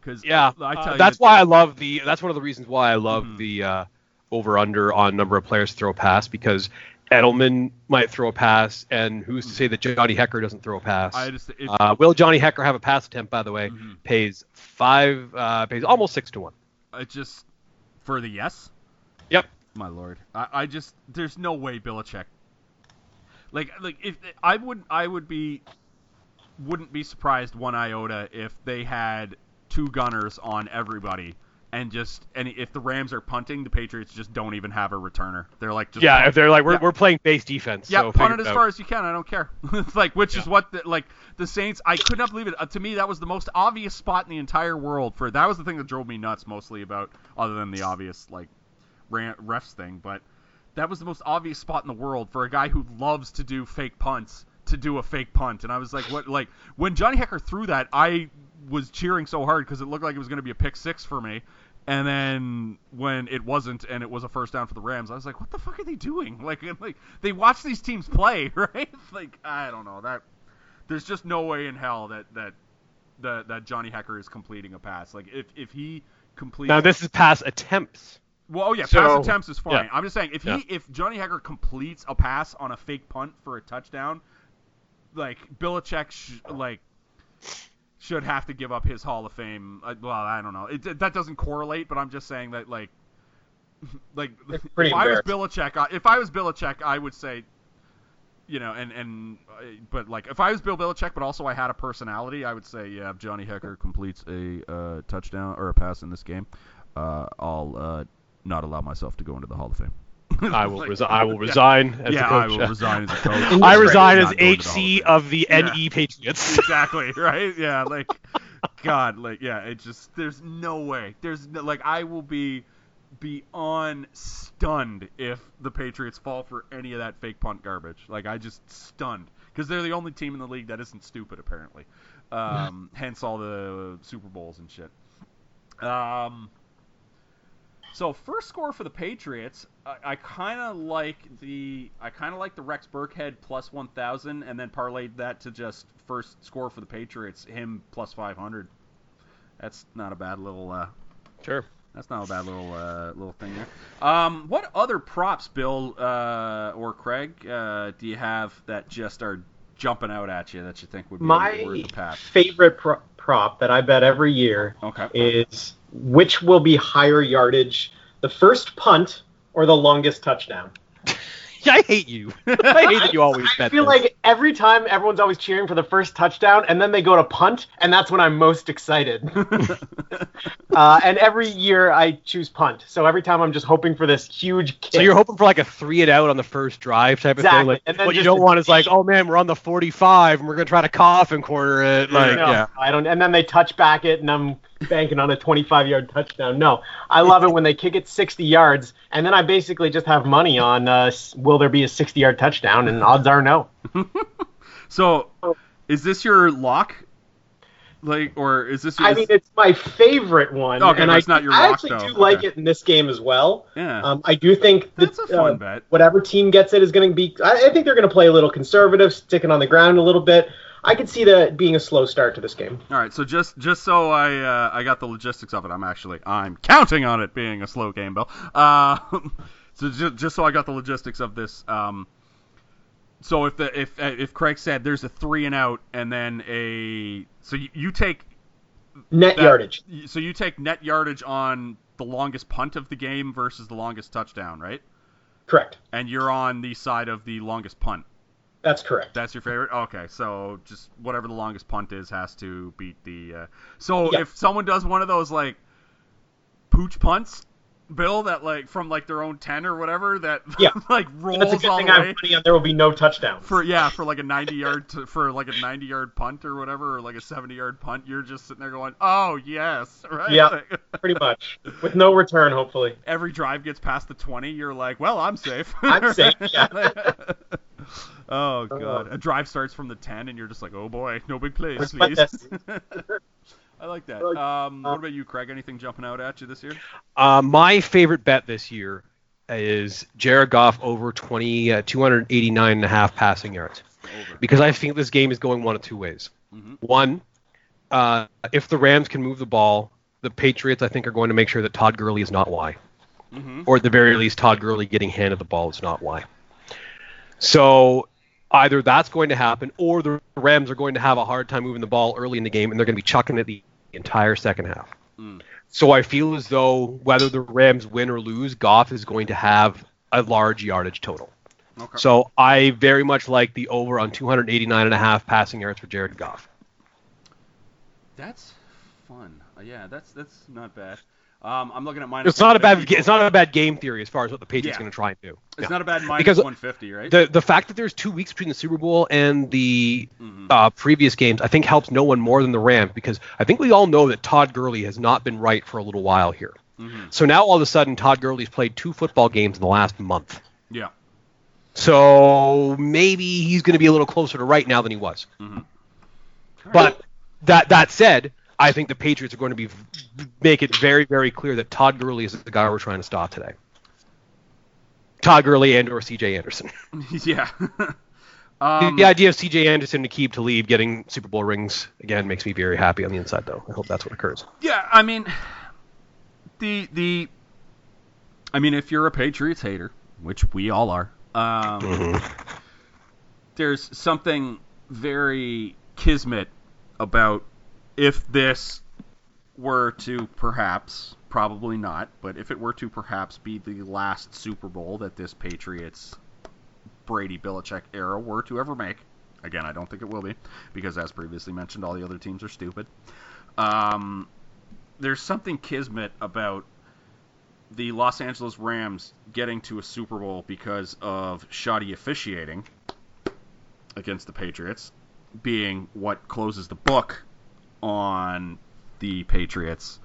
Because yeah, I, I tell uh, you, that's why I love the. That's one of the reasons why I love mm-hmm. the uh, over under on number of players throw pass because. Edelman might throw a pass, and who's to say that Johnny Hecker doesn't throw a pass? I just, it, uh, will Johnny Hecker have a pass attempt? By the way, mm-hmm. pays five, uh, pays almost six to one. It's just for the yes. Yep. My lord, I, I just there's no way Belichick. Like like if I would I would be, wouldn't be surprised one iota if they had two gunners on everybody. And just and if the Rams are punting, the Patriots just don't even have a returner. They're like just yeah. Punting. If they're like we're yeah. we're playing base defense. Yeah, so punt it as out. Far as you can. I don't care. It's like which yeah. is what the, like the Saints. I could not believe it. Uh, to me, that was the most obvious spot in the entire world for that was the thing that drove me nuts mostly about other than the obvious like refs thing. But that was the most obvious spot in the world for a guy who loves to do fake punts to do a fake punt. And I was like, what? Like when Johnny Hecker threw that, I was cheering so hard because it looked like it was going to be a pick six for me. And then when it wasn't, and it was a first down for the Rams, I was like, "What the fuck are they doing?" Like, like they watch these teams play, right? Like, I don't know that. There's just no way in hell that that that, that Johnny Hecker is completing a pass. Like, if, if he completes now, this is pass attempts. Well, oh yeah, so, pass attempts is fine. Yeah. I'm just saying if he yeah. if Johnny Hecker completes a pass on a fake punt for a touchdown, like Belichick, sh- like. should have to give up his Hall of Fame. Well, I don't know. It, that doesn't correlate, but I'm just saying that, like, like if I was Belichick, I, if I was Belichick, I would say, you know, and and but like if I was Bill Belichick, but also I had a personality, I would say, yeah, if Johnny Hecker completes a uh, touchdown or a pass in this game, uh, I'll uh, not allow myself to go into the Hall of Fame. I will, like, resi- I will resign yeah. as yeah, a coach. Yeah, I will resign as a coach. I resign as H C of the yeah. N E Patriots. Exactly, right? Yeah, like, God, like, yeah, it just, there's no way. There's, no, like, I will be beyond stunned if the Patriots fall for any of that fake punt garbage. Like, I just stunned. Because they're the only team in the league that isn't stupid, apparently. Um, hence all the Super Bowls and shit. Um... So first score for the Patriots, I, I kind of like the I kind of like the Rex Burkhead plus one thousand, and then parlayed that to just first score for the Patriots, him plus five hundred. That's not a bad little. Uh, sure. That's not a bad little uh, little thing there. Um, what other props, Bill uh, or Craig, uh, do you have that just are jumping out at you that you think would be my worth the path? favorite pro- prop that I bet every year okay. is. Which will be higher yardage, the first punt or the longest touchdown? I hate you. I hate that you always I bet I feel this. Like every time everyone's always cheering for the first touchdown, and then they go to punt, and that's when I'm most excited. uh, and every year I choose punt. So every time I'm just hoping for this huge kick. So you're hoping for like a three and out on the first drive type exactly. of thing? Like, and then what you don't want is like, oh, man, we're on the forty-five, and we're going to try to cough and corner it. Like, no, yeah. I don't. And then they touch back it, and I'm... banking on a twenty-five-yard touchdown. No, I love it when they kick it sixty yards, and then I basically just have money on uh, will there be a sixty-yard touchdown, and odds are no. So, is this your lock? Like, or is this? Your... I mean, it's my favorite one. Okay, and that's I, not your I lock, actually though. do okay. like it in this game as well. Yeah, um, I do think that that's a fun uh, bet. Whatever team gets it is going to be. I, I think they're going to play a little conservative, sticking on the ground a little bit. I could see that being a slow start to this game. All right, so just just so I uh, I got the logistics of it, I'm actually I'm counting on it being a slow game, Bill. Uh, so just, just so I got the logistics of this. Um, so if the if if Craig said there's a three and out, and then a so you, you take net that, yardage. So you take net yardage on the longest punt of the game versus the longest touchdown, right? Correct. And you're on the side of the longest punt. That's correct. That's your favorite? Okay, so just whatever the longest punt is has to beat the... Uh... So yep. if someone does one of those, like, pooch punts, Bill, that, like, from, like, their own ten or whatever, that, yeah. like, rolls all the way... That's a good thing I have money on. There will be no touchdowns. For, yeah, for, like, a ninety-yard for like a ninety-yard punt or whatever, or, like, a seventy-yard punt, you're just sitting there going, oh, yes, right? Yeah, pretty much. With no return, hopefully. Every drive gets past the twenty, you're like, well, I'm safe. I'm safe, yeah. Oh, God. A drive starts from the ten, and you're just like, oh, boy, no big plays, please. I like that. Um, what about you, Craig? Anything jumping out at you this year? Uh, my favorite bet this year is Jared Goff over two eighty-nine and a half passing yards. Over. Because I think this game is going one of two ways. Mm-hmm. One, uh, if the Rams can move the ball, the Patriots, I think, are going to make sure that Todd Gurley is not why. Mm-hmm. Or at the very least, Todd Gurley getting handed the ball is not why. So... either that's going to happen, or the Rams are going to have a hard time moving the ball early in the game, and they're going to be chucking it the entire second half. Mm. So I feel as though whether the Rams win or lose, Goff is going to have a large yardage total. Okay. So I very much like the over on two eighty-nine and a half passing yards for Jared Goff. That's fun. Yeah, that's that's not bad. Um, I'm looking at minus. It's not a bad. It's not a bad game theory as far as what the Patriots yeah. are going to try and do. It's yeah. not a bad minus because one fifty, right? The the fact that there's two weeks between the Super Bowl and the mm-hmm. uh, previous games, I think helps no one more than the Rams, because I think we all know that Todd Gurley has not been right for a little while here. Mm-hmm. So now all of a sudden, Todd Gurley's played two football games in the last month. Yeah. So maybe he's going to be a little closer to right now than he was. Mm-hmm. But right. that that said. I think the Patriots are going to be make it very, very clear that Todd Gurley is the guy we're trying to stop today. Todd Gurley and or C J. Anderson. Yeah. um, the idea of C J. Anderson and Aqib Talib getting Super Bowl rings, again, makes me very happy on the inside, though. I hope that's what occurs. Yeah, I mean, the the, I mean, if you're a Patriots hater, which we all are, um, mm-hmm. there's something very kismet about if this were to perhaps, probably not, but if it were to perhaps be the last Super Bowl that this Patriots Brady Belichick era were to ever make. Again, I don't think it will be, because as previously mentioned, all the other teams are stupid. Um, there's something kismet about the Los Angeles Rams getting to a Super Bowl because of shoddy officiating against the Patriots being what closes the book on the Patriots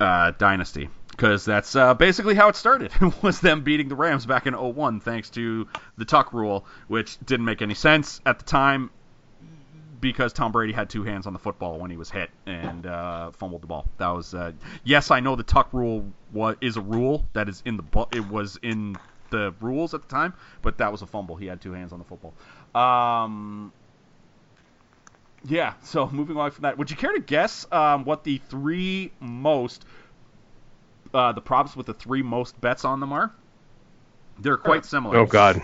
uh, dynasty. Because that's uh, basically how it started, was them beating the Rams back in oh one thanks to the Tuck rule, which didn't make any sense at the time because Tom Brady had two hands on the football when he was hit and uh, fumbled the ball. That was uh, yes, I know the Tuck rule was, is a rule that is in the bu- it was in the rules at the time, but that was a fumble. He had two hands on the football. Um, yeah, so moving on from that, would you care to guess um, what the three most Uh, the props with the three most bets on them are? They're quite similar. Oh, God.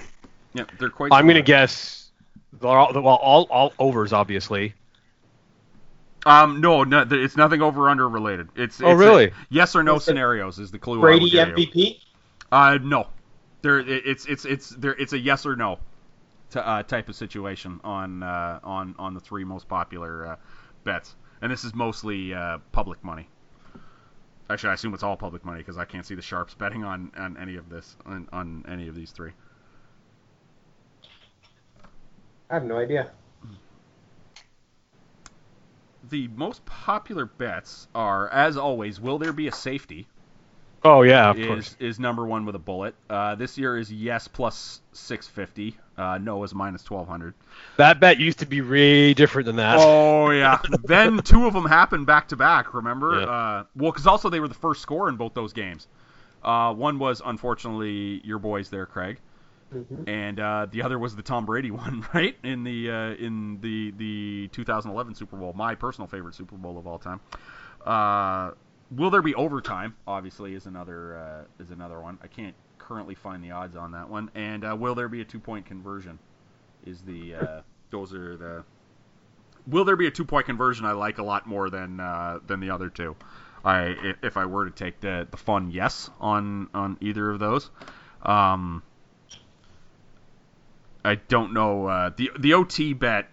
Yeah, they're quite I'm similar. I'm going to guess, all, well, all, all overs, obviously. Um, no, no, it's nothing over-under related. It's, oh, it's really? A, yes or no is scenarios is the clue. Brady M V P? Uh, no. There, it's it's it's there. It's a yes or no to, uh, type of situation on uh, on on the three most popular uh, bets. And this is mostly uh, public money. Actually, I assume it's all public money because I can't see the sharps betting on, on any of this, on, on any of these three. I have no idea. The most popular bets are, as always, will there be a safety? Oh, yeah, of is, course. Is number one with a bullet. Uh, this year is yes plus six fifty. Uh, no is minus twelve hundred. That bet used to be way different than that. Oh, yeah. Then two of them happened back-to-back, remember? Yeah. Uh, well, because also they were the first score in both those games. Uh, one was, unfortunately, your boys there, Craig. Mm-hmm. And uh, the other was the Tom Brady one, right? In the uh, in the, the two thousand eleven Super Bowl, my personal favorite Super Bowl of all time. Uh, will there be overtime, obviously, is another uh, is another one. I can't currently find the odds on that one, and uh, will there be a two-point conversion? Is the uh, those are the will there be a two-point conversion? I like a lot more than uh, than the other two. I if I were to take the the fun yes on on either of those, um, I don't know uh, the the O T bet.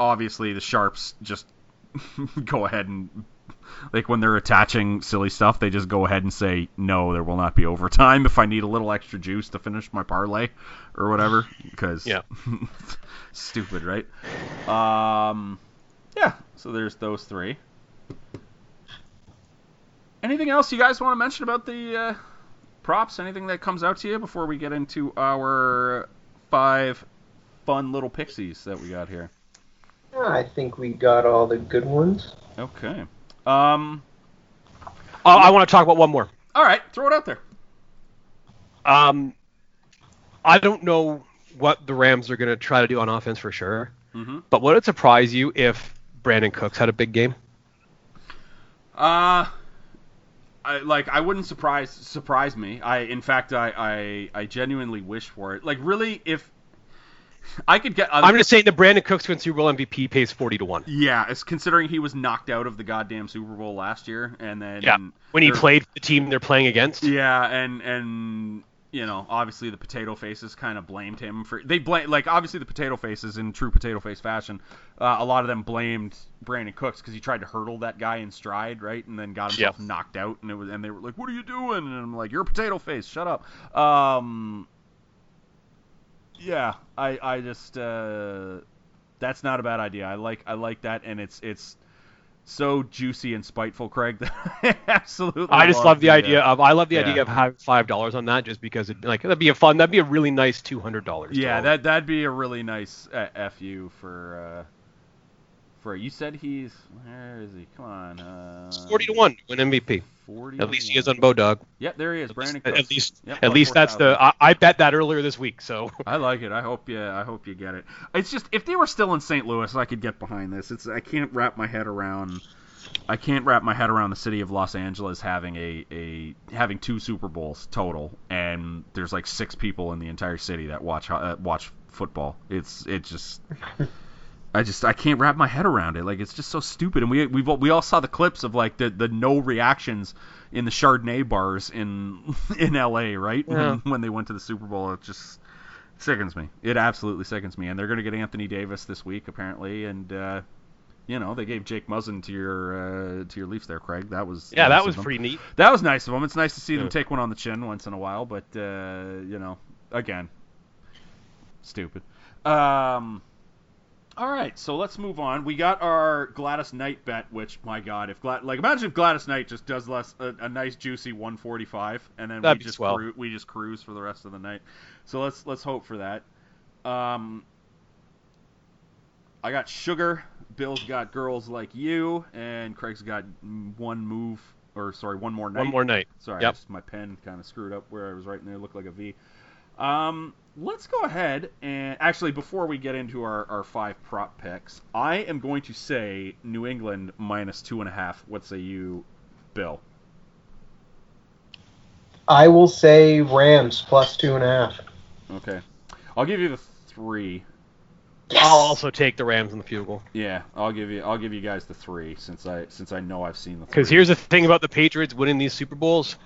Obviously, the sharps just go ahead and. Like, when they're attaching silly stuff, they just go ahead and say, no, there will not be overtime if I need a little extra juice to finish my parlay or whatever. Because, yeah. Stupid, right? Um, yeah, so there's those three. Anything else you guys want to mention about the uh, props? Anything that comes out to you before we get into our five fun little pixies that we got here? I think we got all the good ones. Okay. Um, I, I want to talk about one more. All right, throw it out there. Um, I don't know what the Rams are going to try to do on offense for sure, mm-hmm. but would it surprise you if Brandon Cooks had a big game? Uh, I like I wouldn't surprise surprise me. I in fact I I, I genuinely wish for it. Like really, if. I could get. Other... I'm just saying the Brandon Cooks win Super Bowl M V P pays forty to one. Yeah, it's considering he was knocked out of the goddamn Super Bowl last year, and then yeah, when he played the team they're playing against. Yeah, and and you know obviously the potato faces kind of blamed him for they blame like obviously the potato faces in true potato face fashion. Uh, a lot of them blamed Brandon Cooks because he tried to hurdle that guy in stride, right, and then got himself yeah. knocked out, and it was and they were like, "What are you doing?" And I'm like, "You're a potato face. Shut up." Um. Yeah, I, I just uh, that's not a bad idea. I like I like that, and it's it's so juicy and spiteful, Craig. That I absolutely. I just love the idea of I love the yeah. idea of having five dollars on that, just because it like that'd be a fun that'd be a really nice two hundred dollars. Yeah, that that'd be a really nice uh, F U for uh, for you said he's where is he? Come on, uh, forty to one to win M V P. forty at least he is on Bodog. Yep, there he is, Brandon Cooks. At least, yep, at least that's the. I, I bet that earlier this week, so. I like it. I hope you. I hope you get it. It's just if they were still in Saint Louis, I could get behind this. It's I can't wrap my head around. I can't wrap my head around the city of Los Angeles having a, a having two Super Bowls total, and there's like six people in the entire city that watch uh, watch football. It's it just. I just I can't wrap my head around it. Like it's just so stupid. And we we we all saw the clips of like the, the no reactions in the Chardonnay bars in in L A, right? Yeah. When, when they went to the Super Bowl, it just sickens me. It absolutely sickens me. And they're going to get Anthony Davis this week apparently, and uh, You know, they gave Jake Muzzin to your uh, to your Leafs there, Craig. That was yeah, nice that was pretty neat. That was nice of them. It's nice to see yeah. them take one on the chin once in a while, but uh, you know, again, stupid. Um, all right, so let's move on. We got our Gladys Knight bet, which my God, if Glad like imagine if Gladys Knight just does less a, a nice juicy one forty-five, and then That'd we just cru- we just cruise for the rest of the night. So let's let's hope for that. Um, I got Sugar. Bill's got Girls Like You, and Craig's got one move, or sorry, one more night. One more night. Sorry, yep. Just my pen kind of screwed up where I was writing there. It looked like a V. Um, let's go ahead and actually, before we get into our, our five prop picks, I am going to say New England minus two and a half. What say you, Bill? I will say Rams plus two and a half. Okay. I'll give you the three. Yes. I'll also take the Rams in the Fugle. Yeah, I'll give you I'll give you guys the three since I since I know I've seen the three. Because here's the thing about the Patriots winning these Super Bowls.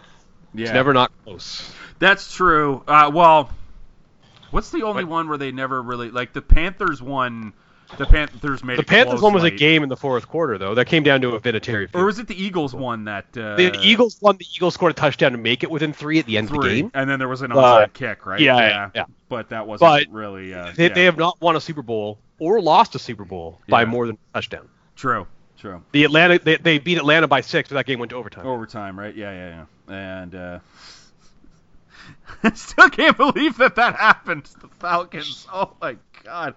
Yeah. It's never not close. That's true. Uh, well, what's the only what? one where they never really like the Panthers won the Panthers made the it Panthers close one was late. A game in the fourth quarter though. That came down to a bit of territory. Or was it the Eagles won that uh, the Eagles won the Eagles scored a touchdown to make it within three at the end three. of the game. And then there was an onside uh, kick, right? Yeah. yeah. yeah, yeah. But that wasn't but really. Uh, they, yeah. they have not won a Super Bowl or lost a Super Bowl yeah. by more than a touchdown. True, true. The Atlanta they, they beat Atlanta by six, but that game went to overtime. Overtime, right? Yeah, yeah, yeah. And uh, I still can't believe that that happened to the Falcons. Oh my God,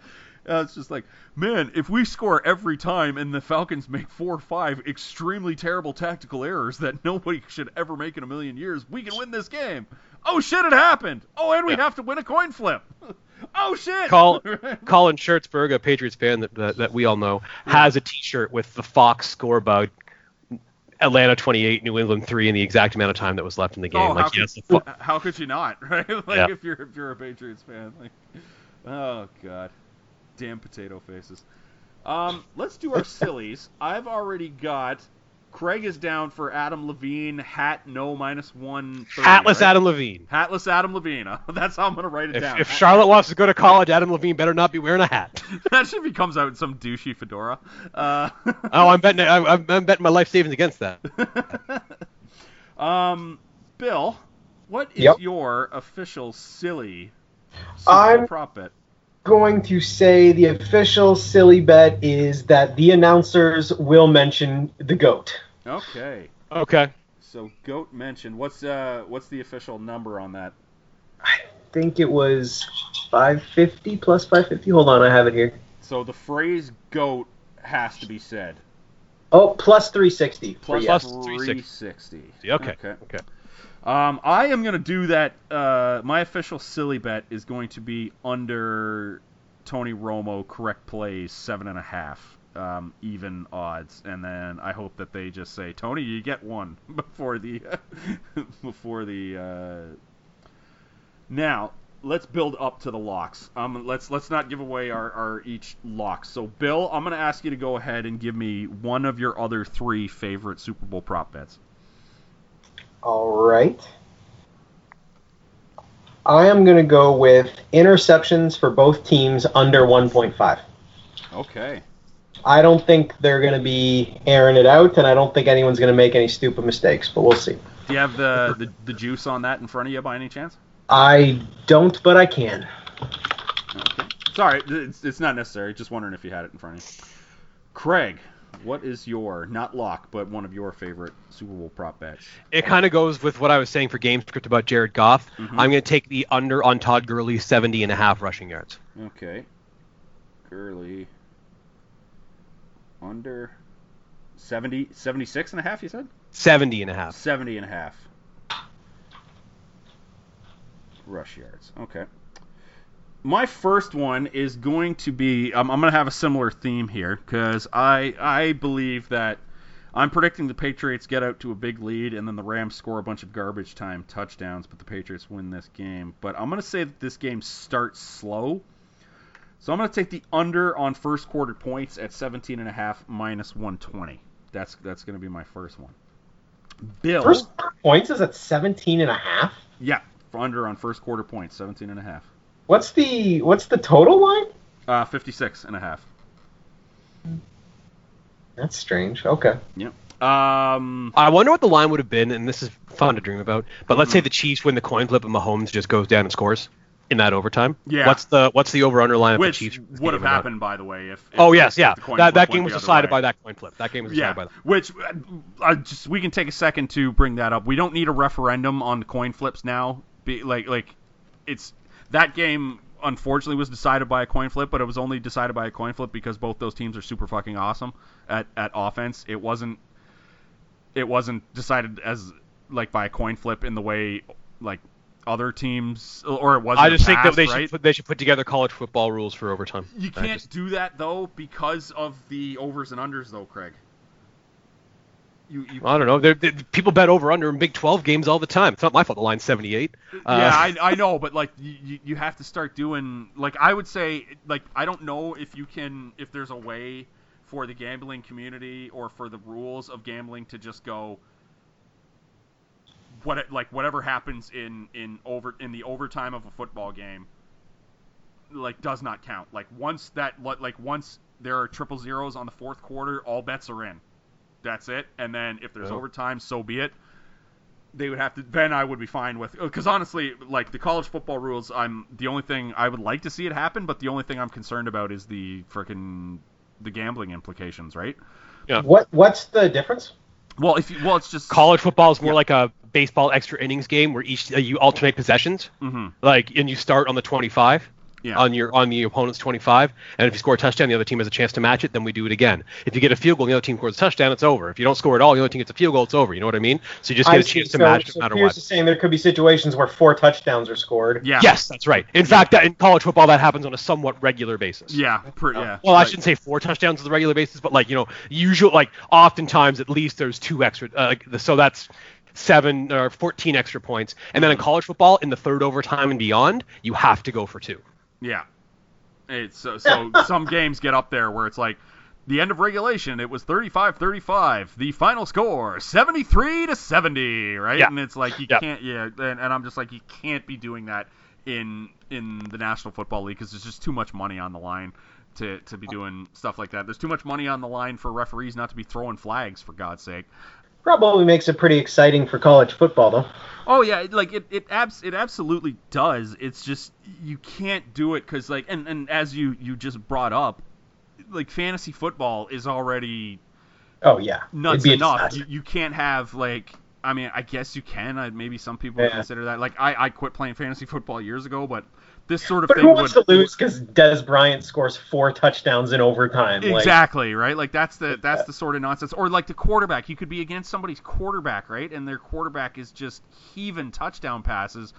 uh, it's just like, man, if we score every time and the Falcons make four or five extremely terrible tactical errors that nobody should ever make in a million years, we can win this game. Oh, shit, it happened. Oh, and we yeah. have to win a coin flip. Oh, shit. Call, Colin Schertzberg, a Patriots fan that that, that we all know, yeah. has a T-shirt with the Fox score about Atlanta twenty-eight, New England three, and the exact amount of time that was left in the game. Oh, like, how, yes, could, the how could you not, right? Like, yeah. if, you're, if you're a Patriots fan. like, Oh, God. Damn potato faces. Um, let's do our sillies. I've already got... Craig is down for Adam Levine, hat no minus one. Hatless right? Adam Levine. Hatless Adam Levine. That's how I'm going to write it if, down. If Charlotte wants to go to college, Adam Levine better not be wearing a hat. That should be comes out in some douchey fedora. Uh, oh, I'm betting I'm, I'm betting my life savings against that. um, Bill, what is yep. your official silly I'm prop bet? Going to say the official silly bet is that the announcers will mention the GOAT. Okay. Okay. So GOAT mentioned. What's uh what's the official number on that? I think it was five fifty plus five fifty. Hold on, I have it here. So the phrase GOAT has to be said. Oh, plus three sixty. Plus, plus three sixty. three sixty. Okay. Okay. okay. Um, I am going to do that. Uh, my official silly bet is going to be under Tony Romo correct plays, seven and a half, um, even odds. And then I hope that they just say, Tony, you get one before the, uh, before the, uh, now let's build up to the locks. Um, let's, let's not give away our, our each lock. So Bill, I'm going to ask you to go ahead and give me one of your other three favorite Super Bowl prop bets. All right. I am going to go with interceptions for both teams under one point five. Okay. I don't think they're going to be airing it out, and I don't think anyone's going to make any stupid mistakes, but we'll see. Do you have the, the, the juice on that in front of you by any chance? I don't, but I can. Okay. Sorry, it's, it's not necessary. Just wondering if you had it in front of you. Craig. What is your, not lock, but one of your favorite Super Bowl prop bets? It kind of goes with what I was saying for GameScript about Jared Goff. Mm-hmm. I'm going to take the under on Todd Gurley, seventy and a half rushing yards. Okay. Gurley. Under seventy, seventy-six and a half, you said? seventy and a half. seventy and a half. Rush yards. Okay. My first one is going to be um, – I'm going to have a similar theme here because I I believe that I'm predicting the Patriots get out to a big lead and then the Rams score a bunch of garbage time touchdowns, but the Patriots win this game. But I'm going to say that this game starts slow. So I'm going to take the under on first quarter points at seventeen and a half minus one twenty. That's that's going to be my first one. Bill. First points is at seventeen and a half? Yeah, for under on first quarter points, seventeen and a half. What's the what's the total line? Uh, fifty-six and a half. That's strange. Okay. Yep. Um, I wonder what the line would have been, and this is fun to dream about, but let's mm-hmm. say the Chiefs win the coin flip and Mahomes just goes down and scores in that overtime. Yeah. What's the what's the over-under line of the Chiefs? Which would have happened, by the way. If, if oh, yes, yeah. That, that game was decided by that coin flip. That game was decided yeah. by that. Which, I just, we can take a second to bring that up. We don't need a referendum on coin flips now. Be, like, like it's that game... unfortunately was decided by a coin flip, but it was only decided by a coin flip because both those teams are super fucking awesome at, at offense. It wasn't it wasn't decided as like by a coin flip in the way like other teams or it wasn't. I just past, think that they right? should put, they should put together college football rules for overtime. You can't just... do that though because of the overs and unders though, Craig. You, you... I don't know. They're, they're, people bet over under in Big twelve games all the time. It's not my fault the line's seventy-eight. Uh... Yeah, I, I know, but like you, you have to start doing like I would say like I don't know if you can if there's a way for the gambling community or for the rules of gambling to just go what it, like whatever happens in in over in the overtime of a football game like does not count. Like once that like once there are triple zeros on the fourth quarter, all bets are in. That's it. And then if there's oh. overtime, so be it. They would have to. Then I would be fine with. Because honestly, like the college football rules, I'm the only thing I would like to see it happen. But the only thing I'm concerned about is the freaking the gambling implications, right? Yeah. What What's the difference? Well, if you, well, it's just college football is more yeah. like a baseball extra innings game where each uh, you alternate possessions, mm-hmm. like and you start on the twenty-five. Yeah. On your on the opponent's twenty-five, and if you score a touchdown, the other team has a chance to match it. Then we do it again. If you get a field goal, and the other team scores a touchdown, it's over. If you don't score at all, the other team gets a field goal, it's over. You know what I mean? So you just get I a chance see. to so, match so it no matter what. Pierce is saying there could be situations where four touchdowns are scored. Yeah. Yes, that's right. In yeah. fact, that, in college football, that happens on a somewhat regular basis. Yeah. Per, yeah. Well, right. I shouldn't say four touchdowns on the regular basis, but like you know, usual like oftentimes at least there's two extra. Uh, so that's. Seven or fourteen extra points, and then in college football, in the third overtime and beyond, you have to go for two. Yeah, it's uh, so some games get up there where it's like the end of regulation. It was thirty-five thirty-five. The final score seventy-three to seventy, right? Yeah. And it's like you yeah. can't. Yeah, and, and I'm just like you can't be doing that in in the National Football League because there's just too much money on the line to to be doing stuff like that. There's too much money on the line for referees not to be throwing flags for God's sake. Probably makes it pretty exciting for college football, though. Oh, yeah, like, it it, abs- it absolutely does. It's just, you can't do it because, like, and, and as you, you just brought up, like, fantasy football is already oh yeah, nuts enough. You, you can't have, like, I mean, I guess you can. I, maybe some people yeah. consider that. Like, I, I quit playing fantasy football years ago, but this sort of but thing would... But who wants would, to lose because Des Bryant scores four touchdowns in overtime? Exactly, like, right? Like, that's the that's yeah. the sort of nonsense. Or, like, the quarterback. You could be against somebody's quarterback, right? And their quarterback is just heaving touchdown passes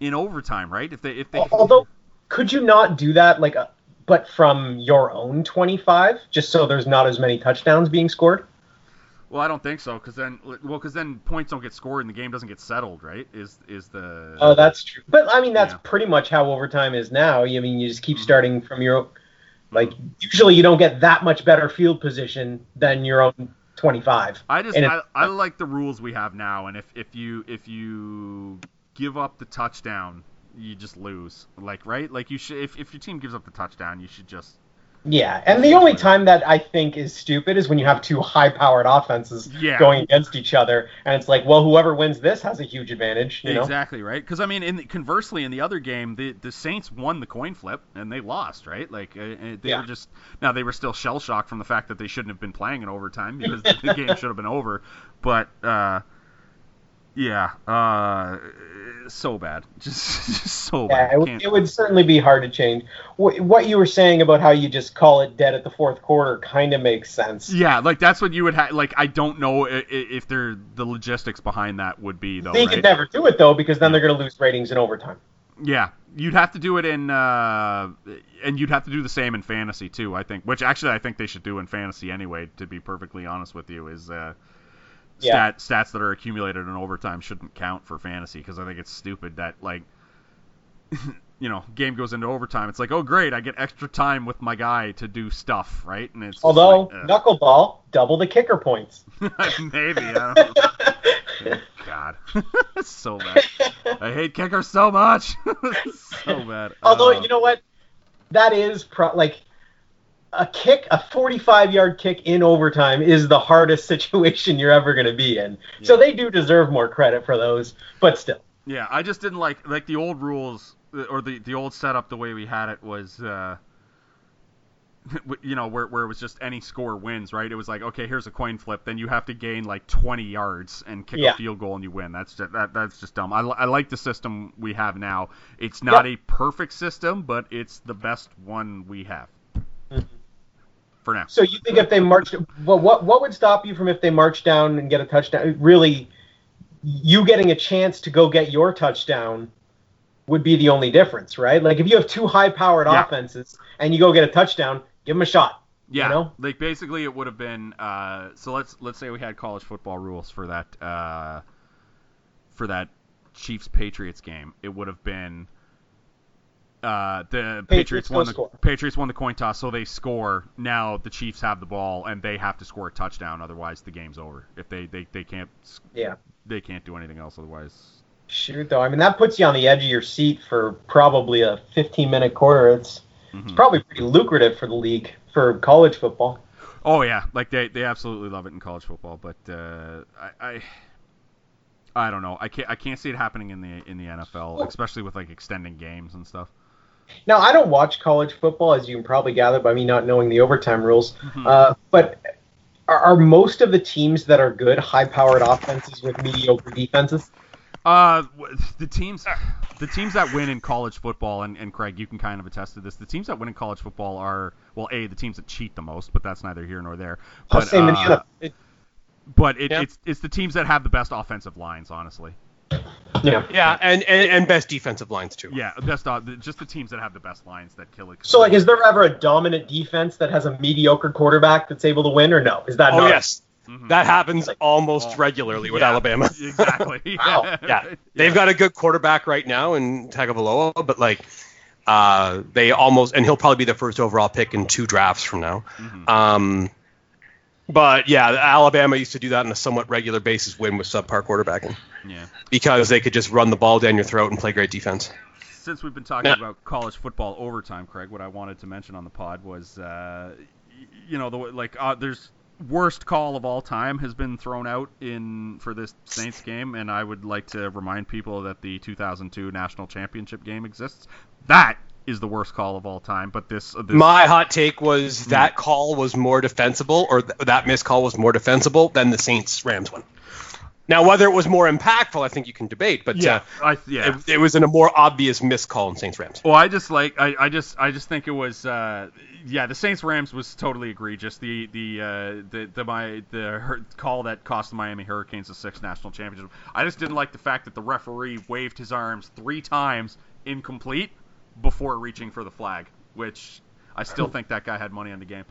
in overtime, right? If they, if they Although, could you not do that, like, a, but from your own twenty-five, just so there's not as many touchdowns being scored? Well, I don't think so, because then, well, because then points don't get scored and the game doesn't get settled, right? Is is the oh, that's true. But I mean, that's yeah. pretty much how overtime is now. I mean, you just keep mm-hmm. starting from your own. Like mm-hmm. usually, you don't get that much better field position than your own twenty-five. I just I, I like the rules we have now, and if, if you if you give up the touchdown, you just lose. Like right, like you should if if your team gives up the touchdown, you should just. Yeah, and the only time that I think is stupid is when you have two high-powered offenses yeah. going against each other, and it's like, well, whoever wins this has a huge advantage. You exactly, know? Right? Because, I mean, in the, conversely, in the other game, the, the Saints won the coin flip, and they lost, right? Like, uh, they yeah. were just... Now, they were still shell-shocked from the fact that they shouldn't have been playing in overtime because the, the game should have been over, but... uh Yeah, uh, so bad, just, just so bad. Yeah, it, w- it would certainly be hard to change. W- what you were saying about how you just call it dead at the fourth quarter kind of makes sense. Yeah, like that's what you would have. Like I don't know if, if they're the logistics behind that would be though. They right? could never do it though because then they're going to lose ratings in overtime. Yeah, you'd have to do it in, uh, and you'd have to do the same in fantasy too. I think, which actually I think they should do in fantasy anyway. To be perfectly honest with you, is. Uh, Stat, yeah. Stats that are accumulated in overtime shouldn't count for fantasy because I think it's stupid that, like, you know, game goes into overtime. It's like, oh, great, I get extra time with my guy to do stuff, right? And it's Although, like, uh, knuckleball, double the kicker points. Maybe. I don't know. Oh, God. That's so bad. I hate kickers so much. So bad. Although, um, you know what? That is, pro- like, a kick, a forty-five yard kick in overtime is the hardest situation you're ever going to be in. Yeah. So they do deserve more credit for those, but still. Yeah, I just didn't like like the old rules or the, the old setup. The way we had it was, uh, you know, where where it was just any score wins, right? It was like, okay, here's a coin flip, then you have to gain like twenty yards and kick yeah. a field goal and you win. That's just, that that's just dumb. I, I like the system we have now. It's not yep. a perfect system, but it's the best one we have. Mm-hmm. For now. So you think if they marched, well, what what would stop you from if they marched down and get a touchdown? Really, you getting a chance to go get your touchdown would be the only difference, right? Like if you have two high-powered yeah. offenses and you go get a touchdown, give them a shot. Yeah. You know? Like basically, it would have been. Uh, so let's let's say we had college football rules for that uh, for that Chiefs Patriots game. It would have been. Uh, the Patriots, Patriots won the score. Patriots won the coin toss, so they score. Now the Chiefs have the ball, and they have to score a touchdown. Otherwise, the game's over. If they, they, they can't, yeah, they can't do anything else. Otherwise, shoot though. I mean, that puts you on the edge of your seat for probably a fifteen minute quarter. It's mm-hmm. it's probably pretty lucrative for the league for college football. Oh yeah, like they, they absolutely love it in college football. But uh, I. I... I don't know. I can't. I can't see it happening in the in the N F L, especially with like extending games and stuff. Now, I don't watch college football, as you can probably gather by me not knowing the overtime rules. Mm-hmm. Uh, but are, are most of the teams that are good high-powered offenses with mediocre defenses? Uh, the teams, the teams that win in college football, and, and Craig, you can kind of attest to this. The teams that win in college football are well, a the teams that cheat the most, but that's neither here nor there. But, same in the N F L. But it, yeah. it's it's the teams that have the best offensive lines, honestly. Yeah, yeah, and, and, and best defensive lines too. Yeah, best just the teams that have the best lines that kill it. So, like, is there ever a dominant defense that has a mediocre quarterback that's able to win, or no? Is that? Oh not? Yes, mm-hmm. that happens like, almost oh, regularly with yeah, Alabama. Exactly. Wow. Yeah. yeah, they've got a good quarterback right now in Tagovailoa, but like, uh, they almost and he'll probably be the first overall pick in two drafts from now. Mm-hmm. Um. But, yeah, Alabama used to do that on a somewhat regular basis when with subpar quarterbacking. Yeah. Because they could just run the ball down your throat and play great defense. Since we've been talking now, about college football overtime, Craig, what I wanted to mention on the pod was, uh, you know, the like uh, there's worst call of all time has been thrown out in for this Saints game, and I would like to remind people that the two thousand two National Championship game exists. That is the worst call of all time, but this, this... My hot take was that call was more defensible, or th- that missed call was more defensible than the Saints-Rams one. Now, whether it was more impactful, I think you can debate, but yeah, uh, I, yeah. It, it was in a more obvious missed call in Saints-Rams. Well, I just like, I, I just, I just think it was, uh, yeah, the Saints-Rams was totally egregious. The, the, uh, the, the, my, the call that cost the Miami Hurricanes the sixth national championship. I just didn't like the fact that the referee waved his arms three times incomplete before reaching for the flag, which I still think that guy had money on the game.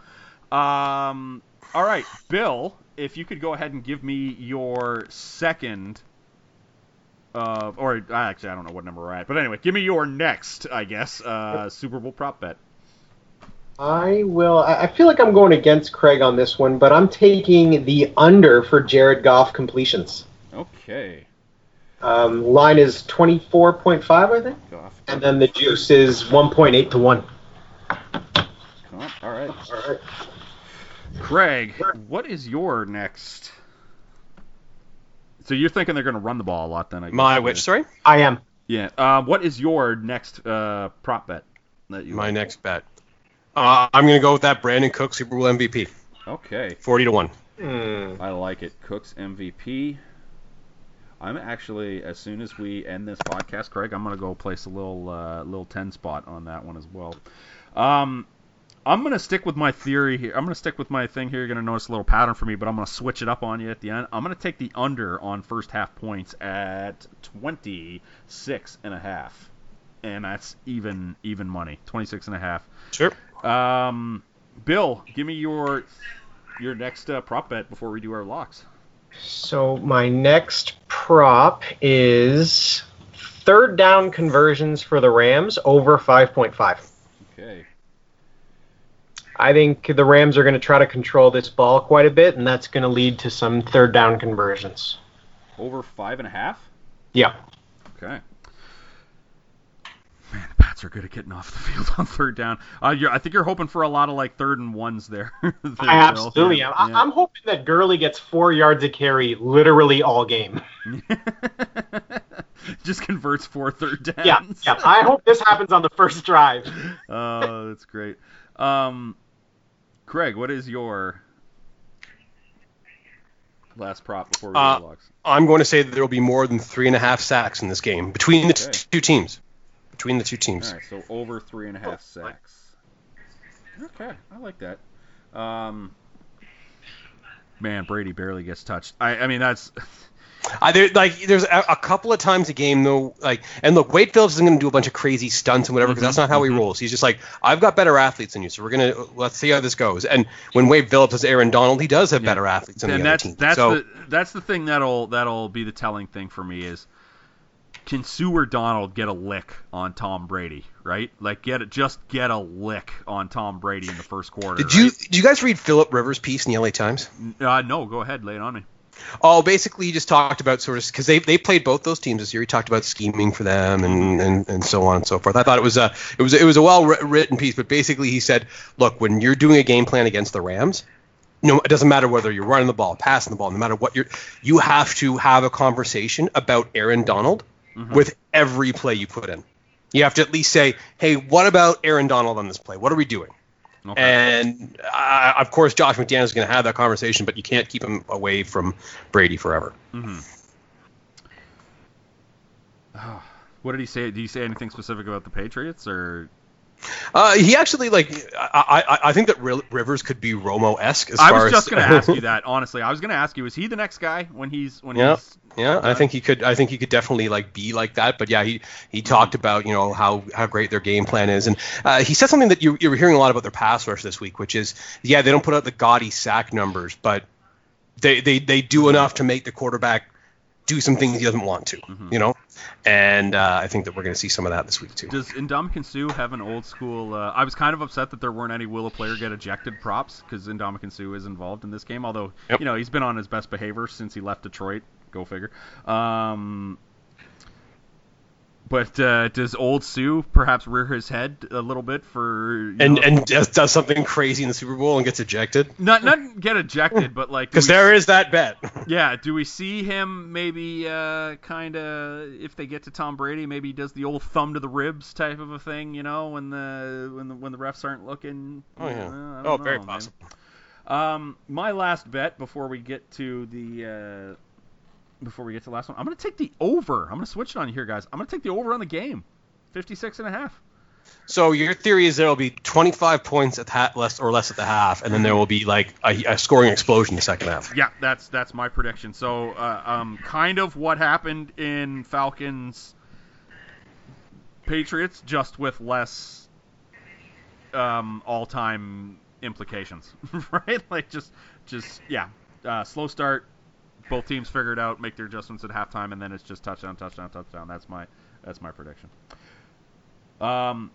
Um, all right, Bill, if you could go ahead and give me your second, uh, or actually I don't know what number we're at, but anyway, give me your next, I guess, uh, Super Bowl prop bet. I will. I feel like I'm going against Craig on this one, but I'm taking the under for Jared Goff completions. Okay. Um, line is twenty-four point five, I think, and then the juice is one point eight to one. All right. All right. Craig, what is your next? So you're thinking they're going to run the ball a lot then? I guess. My which, sorry? I am. Yeah. Uh, what is your next uh, prop bet? That you My like? next bet. Uh, I'm going to go with that Brandon Cook Super Bowl M V P. Okay. forty to one. Mm. I like it. Cook's M V P. I'm actually, as soon as we end this podcast, Craig, I'm going to go place a little uh, little ten spot on that one as well. Um, I'm going to stick with my theory here. I'm going to stick with my thing here. You're going to notice a little pattern for me, but I'm going to switch it up on you at the end. I'm going to take the under on first half points at twenty-six and a half. And that's even even money, twenty-six and a half. Sure. Um, Bill, give me your your next uh, prop bet before we do our locks. So my next prop is third down conversions for the Rams over five point five. Okay. I think the Rams are going to try to control this ball quite a bit, and that's going to lead to some third down conversions. Over five and a half? Yeah. Okay. Man, the Pats Seahawks are good at getting off the field on third down. Uh, you're, I think you're hoping for a lot of like third and ones there. there I absolutely Bill. am. Yeah. I'm hoping that Gurley gets four yards a carry literally all game. Just converts four third downs. Yeah, yeah. I hope this happens on the first drive. Oh, uh, that's great. Um, Craig, what is your last prop before we uh, go to locks? I'm going to say that there will be more than three and a half sacks in this game between the okay. t- two teams. Between the two teams. All right, so over three and a half sacks. Okay, I like that. Um, man, Brady barely gets touched. I, I mean, that's. I, there, like there's a, a couple of times a game though, like and look, Wade Phillips isn't going to do a bunch of crazy stunts and whatever because that's not how he rolls. He's just like, I've got better athletes than you, so we're gonna let's see how this goes. And when Wade Phillips is Aaron Donald, he does have yeah. better athletes than and the that's, other team. That's so, the that's the thing that'll that'll be the telling thing for me is can Sue or Donald get a lick on Tom Brady, right? Like get just get a lick on Tom Brady in the first quarter. Did right? you did you guys read Philip Rivers' piece in the L A Times? Uh, no, go ahead, lay it on me. Oh, basically, he just talked about sort of because they, they played both those teams this year. He talked about scheming for them and, and, and so on and so forth. I thought it was a it was it was a well written piece, but basically he said, look, when you're doing a game plan against the Rams, no, it doesn't matter whether you're running the ball, passing the ball, no matter what you're, you have to have a conversation about Aaron Donald mm-hmm. with every play you put in. You have to at least say, hey, what about Aaron Donald on this play? What are we doing? Okay. And, uh, of course, Josh McDaniels is going to have that conversation, but you can't keep him away from Brady forever. Mm-hmm. Oh, what did he say? Did he say anything specific about the Patriots? Or uh, he actually, like, I, I, I think that Rivers could be Romo-esque. As I was far just going to ask you that, honestly. I was going to ask you, is he the next guy when he's when yeah. he's... Yeah, I think he could. I think he could definitely like be like that. But yeah, he, he talked about you know how, how great their game plan is, and uh, he said something that you you were hearing a lot about their pass rush this week, which is yeah they don't put out the gaudy sack numbers, but they they, they do enough to make the quarterback do some things he doesn't want to, mm-hmm. you know. And uh, I think that we're going to see some of that this week too. Does Ndamukong Suh have an old school? Uh, I was kind of upset that there weren't any will a player get ejected props because Ndamukong Suh is involved in this game. Although yep. you know he's been on his best behavior since he left Detroit. Go figure. Um, but uh, does old Sue perhaps rear his head a little bit for and know, and just does something crazy in the Super Bowl and gets ejected? Not not get ejected, but like because there is that bet. Yeah, do we see him maybe uh, kind of if they get to Tom Brady, maybe he does the old thumb to the ribs type of a thing, you know, when the when the when the refs aren't looking. Oh yeah. Uh, oh, know, very possible. Um, my last bet before we get to the. Uh, Before we get to the last one, I'm going to take the over. I'm going to switch it on you here, guys. I'm going to take the over on the game, fifty-six and a half. So your theory is there will be twenty-five points at half, less or less at the half, and then there will be like a, a scoring explosion in the second half. Yeah, that's that's my prediction. So uh, um, kind of what happened in Falcons Patriots, just with less um, all-time implications, right? Like just just yeah, uh, slow start. Both teams figure it out, make their adjustments at halftime, and then it's just touchdown, touchdown, touchdown. That's my that's my prediction. Um,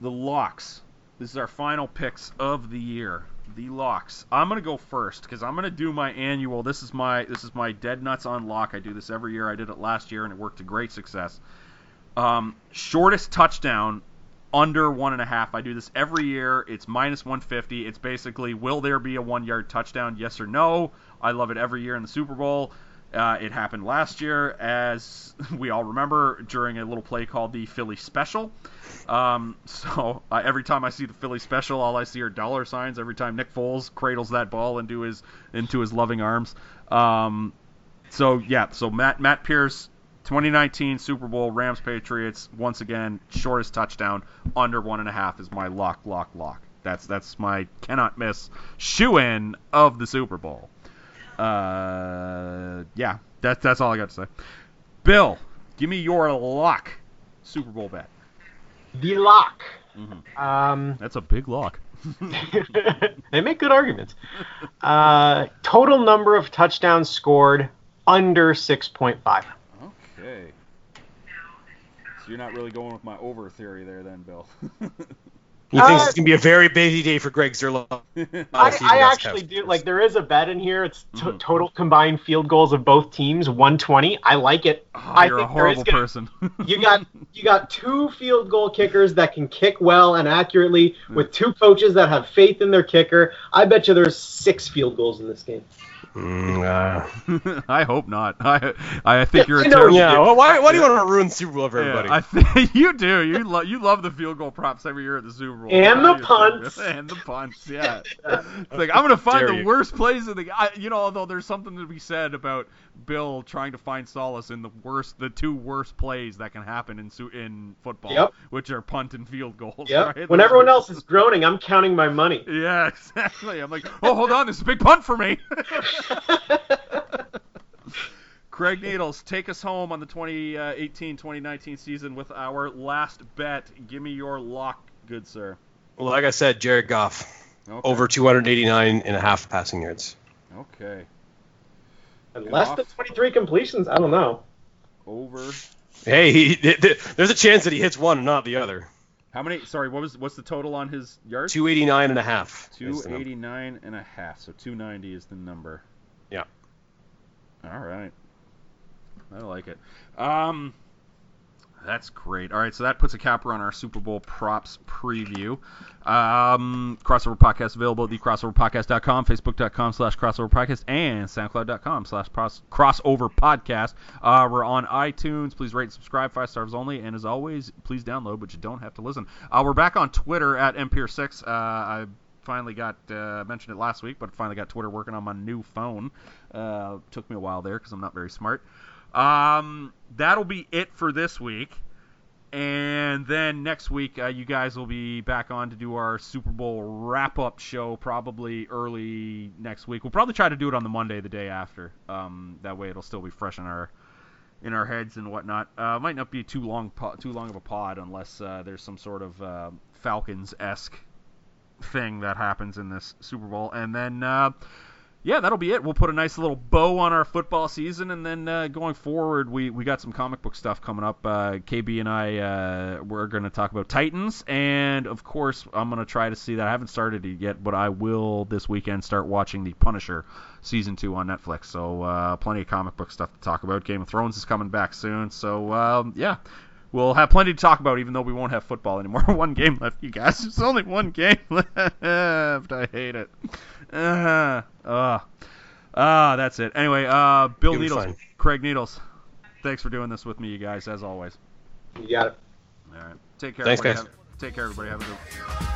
the locks. This is our final picks of the year. The locks. I'm gonna go first because I'm gonna do my annual. This is my this is my dead nuts on lock. I do this every year. I did it last year and it worked to great success. Um, shortest touchdown under one and a half. I do this every year. It's minus one fifty. It's basically will there be a one yard touchdown? Yes or no. I love it every year in the Super Bowl. Uh, it happened last year, as we all remember, during a little play called the Philly Special. Um, so uh, every time I see the Philly Special, all I see are dollar signs. Every time Nick Foles cradles that ball into his into his loving arms. Um, so yeah, so Matt Matt Pierce, twenty nineteen Super Bowl Rams Patriots once again, shortest touchdown under one and a half is my lock lock lock. That's that's my cannot miss shoe-in of the Super Bowl. Uh, yeah, that's that's all I got to say. Bill, give me your lock Super Bowl bet. The lock. Mm-hmm. Um, that's a big lock. They make good arguments. Uh, total number of touchdowns scored under six point five. Okay. So you're not really going with my over theory there, then, Bill. He thinks uh, it's going to be a very busy day for Greg Zerlo. I, I actually do. Like, there is a bet in here. It's t- mm-hmm. total combined field goals of both teams, one twenty. I like it. Oh, I you're think a horrible gonna, person. you got you got two field goal kickers that can kick well and accurately with two coaches that have faith in their kicker. I bet you there's six field goals in this game. Mm, uh, I hope not. I I think you're a terrible. Yeah. Well, why Why do you want to ruin Super Bowl for everybody? Yeah, I th- you do. You love you love the field goal props every year at the Super Bowl. And yeah, the punts. And the punts. Yeah. It's like I'm gonna find the you. worst plays in the. I, you know, although there's something to be said about Bill trying to find solace in the worst, the two worst plays that can happen in in football, yep. which are punt and field goals. Yep. Right? When Those everyone are... else is groaning, I'm counting my money. Yeah, exactly. I'm like, oh, hold on, this is a big punt for me. Craig Needles, take us home on the twenty eighteen twenty nineteen season with our last bet. Give me your lock, good sir. Well, like I said, Jared Goff, okay. over two eighty-nine and a half passing yards. Okay. And less than twenty-three completions, I don't know. Over. Hey, he, th- th- there's a chance that he hits one and not the other. How many? Sorry, what was what's the total on his yards? two eighty-nine and a half. two eighty-nine and a half. So two ninety is the number. Yeah. All right. I like it. Um, that's great. All right, so that puts a capper on our Super Bowl props preview. Um, Crossover Podcast available at the crossover podcast dot com, facebook dot com slash crossover podcast, and soundcloud dot com slash crossover podcast. Uh, we're on iTunes. Please rate and subscribe, five stars only. And as always, please download, but you don't have to listen. Uh, we're back on Twitter at M P R six. Uh, I finally got uh, mentioned it last week, but finally got Twitter working on my new phone. Uh, took me a while there because I'm not very smart. Um, that'll be it for this week. And then next week, uh, you guys will be back on to do our Super Bowl wrap-up show probably early next week. We'll probably try to do it on the Monday the day after. Um, that way it'll still be fresh in our in our heads and whatnot. Uh, might not be too long po- too long of a pod unless uh, there's some sort of uh, Falcons-esque thing that happens in this Super Bowl. And then... Uh, Yeah, that'll be it. We'll put a nice little bow on our football season, and then uh, going forward, we, we got some comic book stuff coming up. Uh, K B and I, uh, we're going to talk about Titans, and of course, I'm going to try to see that. I haven't started it yet, but I will this weekend start watching The Punisher Season two on Netflix, so uh, plenty of comic book stuff to talk about. Game of Thrones is coming back soon, so um, yeah, we'll have plenty to talk about, even though we won't have football anymore. One game left, you guys. There's only one game left. I hate it. Uh, uh, uh, that's it. Anyway, uh, Bill Needles, fine. Craig Needles, thanks for doing this with me, you guys, as always. You got it. All right. Take care. Thanks, everybody. Guys. Have, take care, everybody. Have a good one.